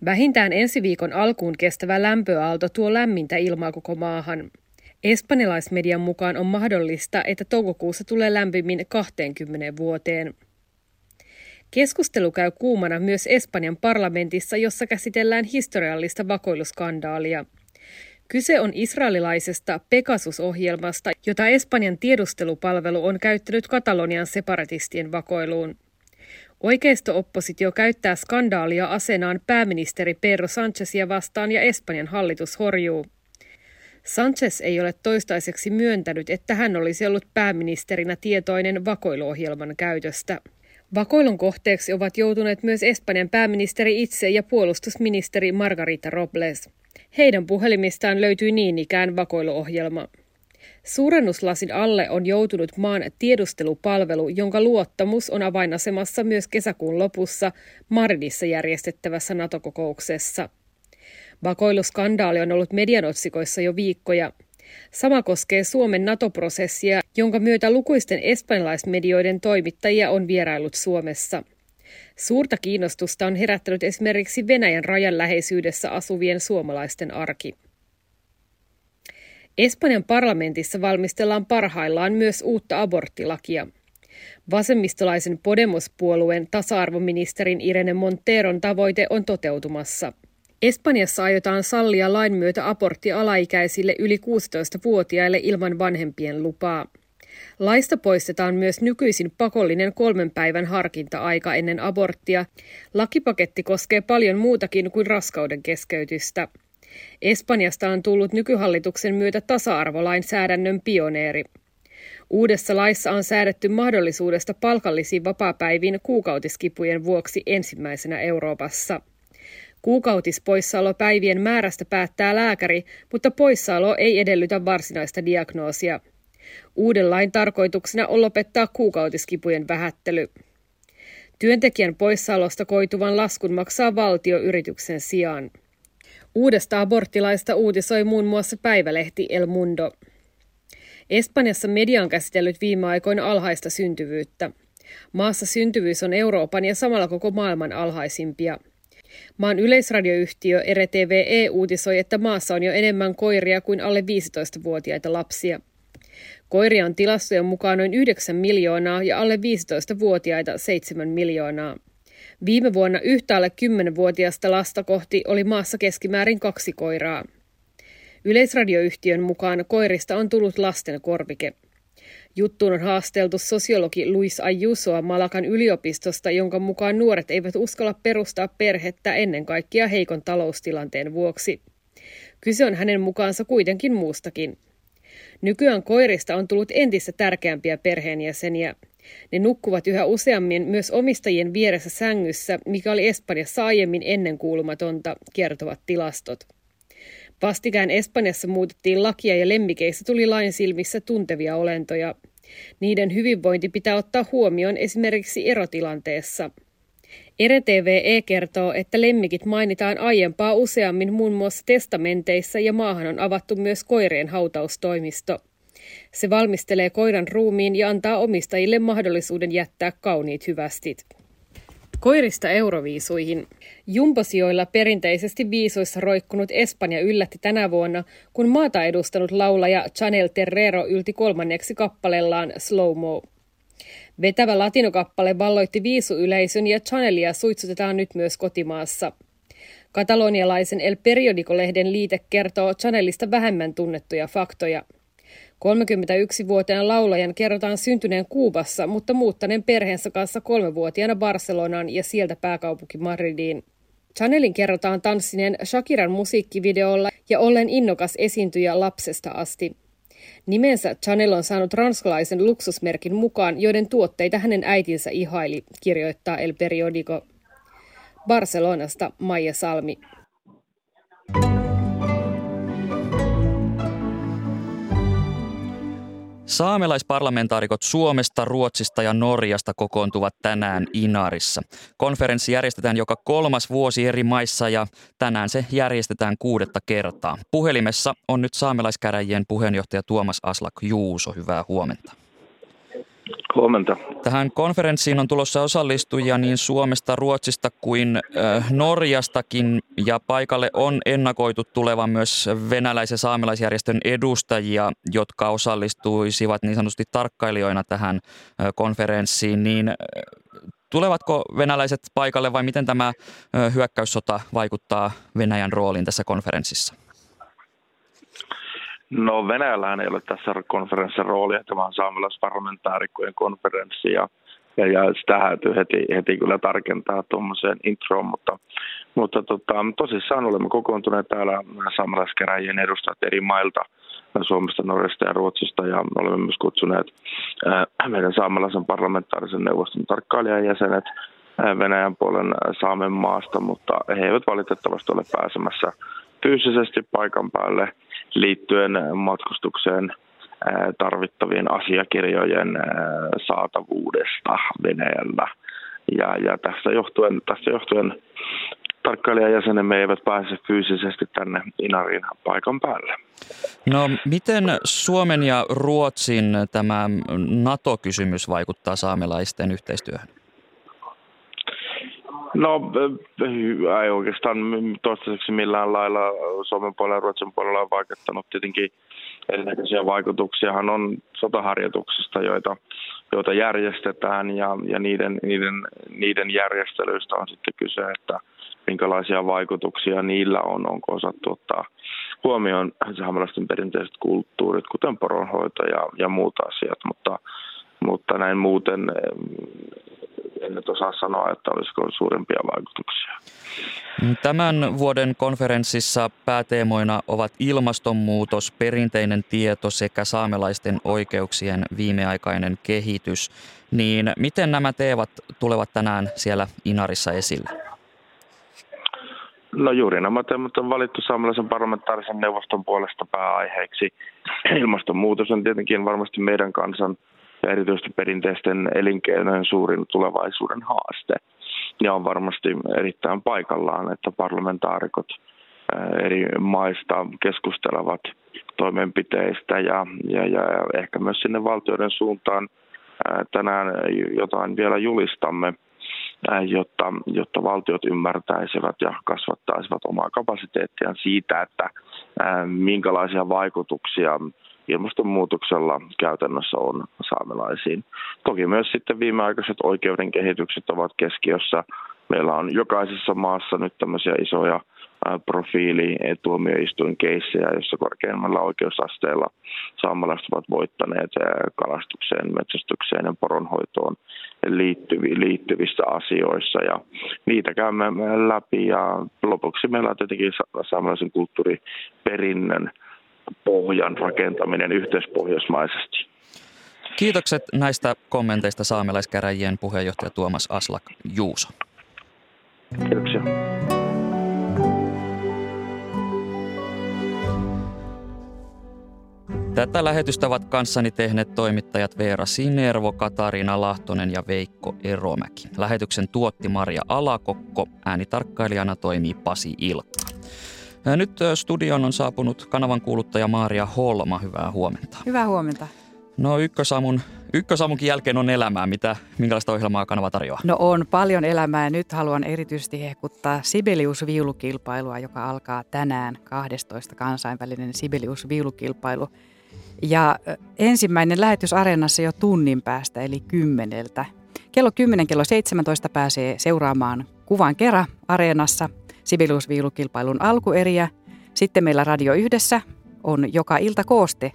Vähintään ensi viikon alkuun kestävä lämpöaalto tuo lämmintä ilmaa koko maahan. Espanjalaismedian mukaan on mahdollista, että toukokuussa tulee lämpimin kahteenkymmeneen vuoteen. Keskustelu käy kuumana myös Espanjan parlamentissa, jossa käsitellään historiallista vakoiluskandaalia. Kyse on israelilaisesta Pegasus-ohjelmasta, jota Espanjan tiedustelupalvelu on käyttänyt Katalonian separatistien vakoiluun. Oikeisto-oppositio käyttää skandaalia asenaan pääministeri Pedro Sánchezia vastaan ja Espanjan hallitus horjuu. Sánchez ei ole toistaiseksi myöntänyt, että hän olisi ollut pääministerinä tietoinen vakoiluohjelman käytöstä. Vakoilun kohteeksi ovat joutuneet myös Espanjan pääministeri itse ja puolustusministeri Margarita Robles. Heidän puhelimistaan löytyy niin ikään vakoiluohjelma. Suurennuslasin alle on joutunut maan tiedustelupalvelu, jonka luottamus on avainasemassa myös kesäkuun lopussa Madridissa järjestettävässä NATO-kokouksessa. Vakoiluskandaali on ollut median otsikoissa jo viikkoja. Sama koskee Suomen NATO-prosessia, jonka myötä lukuisten espanjalaismedioiden toimittajia on vierailut Suomessa. Suurta kiinnostusta on herättänyt esimerkiksi Venäjän rajan läheisyydessä asuvien suomalaisten arki. Espanjan parlamentissa valmistellaan parhaillaan myös uutta aborttilakia. Vasemmistolaisen Podemos-puolueen tasa-arvoministerin Irene Monteron tavoite on toteutumassa. Espanjassa aiotaan sallia lain myötä abortti alaikäisille yli kuusitoistavuotiaille ilman vanhempien lupaa. Laista poistetaan myös nykyisin pakollinen kolmen päivän harkinta-aika ennen aborttia. Lakipaketti koskee paljon muutakin kuin raskauden keskeytystä. Espanjasta on tullut nykyhallituksen myötä tasa-arvolainsäädännön pioneeri. Uudessa laissa on säädetty mahdollisuudesta palkallisiin vapaapäiviin kuukautiskipujen vuoksi ensimmäisenä Euroopassa. Kuukautispoissaolopäivien määrästä päättää lääkäri, mutta poissaolo ei edellytä varsinaista diagnoosia. Uuden lain tarkoituksena on lopettaa kuukautiskipujen vähättely. Työntekijän poissaolosta koituvan laskun maksaa valtio yrityksen sijaan. Uudesta aborttilaista uutisoi muun muassa päivälehti El Mundo. Espanjassa media on käsitellyt viime aikoina alhaista syntyvyyttä. Maassa syntyvyys on Euroopan ja samalla koko maailman alhaisimpia. Maan yleisradioyhtiö R T V E uutisoi, että maassa on jo enemmän koiria kuin alle viisitoistavuotiaita lapsia. Koiria on tilastojen mukaan noin yhdeksän miljoonaa ja alle viisitoistavuotiaita seitsemän miljoonaa. Viime vuonna yhtä alle kymmenvuotiaasta lasta kohti oli maassa keskimäärin kaksi koiraa. Yleisradioyhtiön mukaan koirista on tullut lasten korvike. Juttuun on haasteltu sosiologi Luis Ayusoa Malakan yliopistosta, jonka mukaan nuoret eivät uskalla perustaa perhettä ennen kaikkea heikon taloustilanteen vuoksi. Kyse on hänen mukaansa kuitenkin muustakin. Nykyään koirista on tullut entistä tärkeämpiä perheenjäseniä. Ne nukkuvat yhä useammin myös omistajien vieressä sängyssä, mikä oli Espanjassa aiemmin ennenkuulumatonta, kertovat tilastot. Vastikään Espanjassa muutettiin lakia ja lemmikeistä tuli lain silmissä tuntevia olentoja. Niiden hyvinvointi pitää ottaa huomioon esimerkiksi erotilanteessa. R T V E kertoo, että lemmikit mainitaan aiempaa useammin muun muassa testamenteissa ja maahan on avattu myös koirien hautaustoimisto. Se valmistelee koiran ruumiin ja antaa omistajille mahdollisuuden jättää kauniit hyvästit. Koirista euroviisuihin. Jumbosijoilla perinteisesti viisoissa roikkunut Espanja yllätti tänä vuonna, kun maata edustanut laulaja Chanel Terrero ylti kolmanneksi kappalellaan Slow Mo. Vetävä latinokappale valloitti viisuyleisön ja Chanelia suitsutetaan nyt myös kotimaassa. Katalonialaisen El Periódico-lehden liite kertoo Chanelista vähemmän tunnettuja faktoja. kolmekymmentäyksivuotiaan laulajan kerrotaan syntyneen Kuubassa, mutta muuttaneen perheensä kanssa kolmevuotiaana Barcelonaan ja sieltä pääkaupunki Madridiin. Chanelin kerrotaan tanssineen Shakiran musiikkivideolla ja olleen innokas esiintyjä lapsesta asti. Nimensä Chanel on saanut ranskalaisen luksusmerkin mukaan, joiden tuotteita hänen äitinsä ihaili, kirjoittaa El Periódico. Barcelonasta Maija Salmi. Saamelaisparlamentaarikot Suomesta, Ruotsista ja Norjasta kokoontuvat tänään Inarissa. Konferenssi järjestetään joka kolmas vuosi eri maissa ja tänään se järjestetään kuudetta kertaa. Puhelimessa on nyt saamelaiskäräjien puheenjohtaja Tuomas Aslak Juuso. Hyvää huomenta. Huomenta. Tähän konferenssiin on tulossa osallistujia niin Suomesta, Ruotsista kuin äh, Norjastakin ja paikalle on ennakoitu tulevan myös venäläisen saamelaisjärjestön edustajia, jotka osallistuisivat niin sanotusti tarkkailijoina tähän äh, konferenssiin. Niin, äh, tulevatko venäläiset paikalle vai miten tämä äh, hyökkäyssota vaikuttaa Venäjän rooliin tässä konferenssissa? No Venäjällähän ei ole tässä konferenssin roolia, tämä on saamelaisparlamentaarikkojen konferenssi ja, ja, ja sitä häätyy heti, heti kyllä tarkentaa tuommoiseen introon, mutta, mutta tota, tosissaan olemme kokoontuneet täällä saamelaiskäräjien edustajat eri mailta Suomesta, Norjasta ja Ruotsista ja olemme myös kutsuneet ää, meidän saamelaisen parlamentaarisen neuvoston tarkkailijan jäsenet ää, Venäjän puolen Saamen maasta, mutta he eivät valitettavasti ole pääsemässä fyysisesti paikan päälle liittyen matkustukseen tarvittavien asiakirjojen saatavuudesta Venäjällä. Ja, ja tästä johtuen, tästä johtuen tarkkailijajäsenemme eivät pääse fyysisesti tänne Inarin paikan päälle. No, miten Suomen ja Ruotsin tämä NATO-kysymys vaikuttaa saamelaisten yhteistyöhön? No ei oikeastaan toistaiseksi millään lailla Suomen puolella ja Ruotsin puolella on vaikuttanut. Tietenkin erinäköisiä vaikutuksiahan on sotaharjoituksista, joita, joita järjestetään ja, ja niiden, niiden, niiden järjestelyistä on sitten kyse, että minkälaisia vaikutuksia niillä on, onko osattu ottaa huomioon saamelaisten perinteiset kulttuurit, kuten poronhoito ja, ja muut asiat, mutta, mutta näin muuten en nyt osaa sanoa, että olisiko suurempia vaikutuksia. Tämän vuoden konferenssissa pääteemoina ovat ilmastonmuutos, perinteinen tieto sekä saamelaisten oikeuksien viimeaikainen kehitys. Niin miten nämä teemat tulevat tänään siellä Inarissa esille? No juuri nämä teemat on valittu saamelaisen parlamentaarisen neuvoston puolesta pääaiheiksi. Ilmastonmuutos on tietenkin varmasti meidän kansan ja erityisesti perinteisten elinkeinojen suurin tulevaisuuden haaste. Ja on varmasti erittäin paikallaan, että parlamentaarikot eri maista keskustelevat toimenpiteistä ja, ja, ja ehkä myös sinne valtioiden suuntaan tänään jotain vielä julistamme, jotta, jotta valtiot ymmärtäisivät ja kasvattaisivat omaa kapasiteettiaan siitä, että minkälaisia vaikutuksia ilmastonmuutoksella käytännössä on saamelaisiin. Toki myös sitten viimeaikaiset oikeuden kehitykset ovat keskiössä. Meillä on jokaisessa maassa nyt tämmöisiä isoja profiilituomioistuinkeissejä, joissa korkeimmalla oikeusasteella saamelaiset ovat voittaneet kalastukseen, metsästykseen ja poronhoitoon liittyvissä asioissa. Ja niitä käymme läpi ja lopuksi meillä on tietenkin saamelaisen kulttuuriperinnön pohjan rakentaminen yhteispohjoismaisesti. Kiitokset näistä kommenteista saamelaiskäräjien puheenjohtaja Tuomas Aslak Juuso. Kiitoksia. Tätä lähetystä ovat kanssani tehneet toimittajat Veera Sinervo, Katariina Lahtonen ja Veikko Eromäki. Lähetyksen tuotti Maria Alakokko, äänitarkkailijana toimii Pasi Ilkka. Nyt studioon on saapunut kanavan kuuluttaja Maaria Holma. Hyvää huomenta. Hyvää huomenta. No ykkösaamun, ykkösaamunkin jälkeen on elämää. Mitä, minkälaista ohjelmaa kanava tarjoaa? No on paljon elämää. Nyt haluan erityisesti hehkuttaa Sibelius-viulukilpailua, joka alkaa tänään kahdestoista kansainvälinen Sibelius-viulukilpailu. Ja ensimmäinen lähetys Areenassa jo tunnin päästä, eli kymmeneltä. Kello kymmenen, kello seitsemäntoista pääsee seuraamaan kuvan kera Areenassa Sibelius-viulukilpailun alkueriä. Sitten meillä Radio Yhdessä on joka ilta kooste.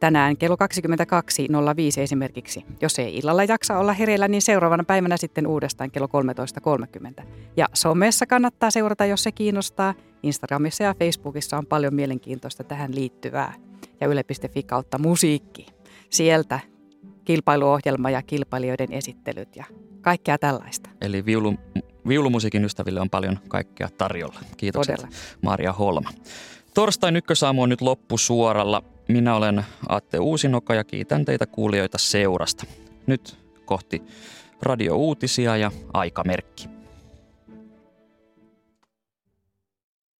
Tänään kello kaksikymmentäkaksi nolla viisi esimerkiksi. Jos ei illalla jaksa olla hereillä, niin seuraavana päivänä sitten uudestaan kello kolmetoista kolmekymmentä. Ja somessa kannattaa seurata, jos se kiinnostaa. Instagramissa ja Facebookissa on paljon mielenkiintoista tähän liittyvää. Ja yle piste fi kautta musiikki. Sieltä kilpailuohjelma ja kilpailijoiden esittelyt ja kaikkea tällaista. Eli viulu, viulumusiikin ystäville on paljon kaikkea tarjolla. Kiitokset, todella. Maaria Holma. Torstain ykkösaamu on nyt loppusuoralla. Minä olen Atte Uusinoka ja kiitän teitä kuulijoita seurasta. Nyt kohti radiouutisia ja aikamerkki.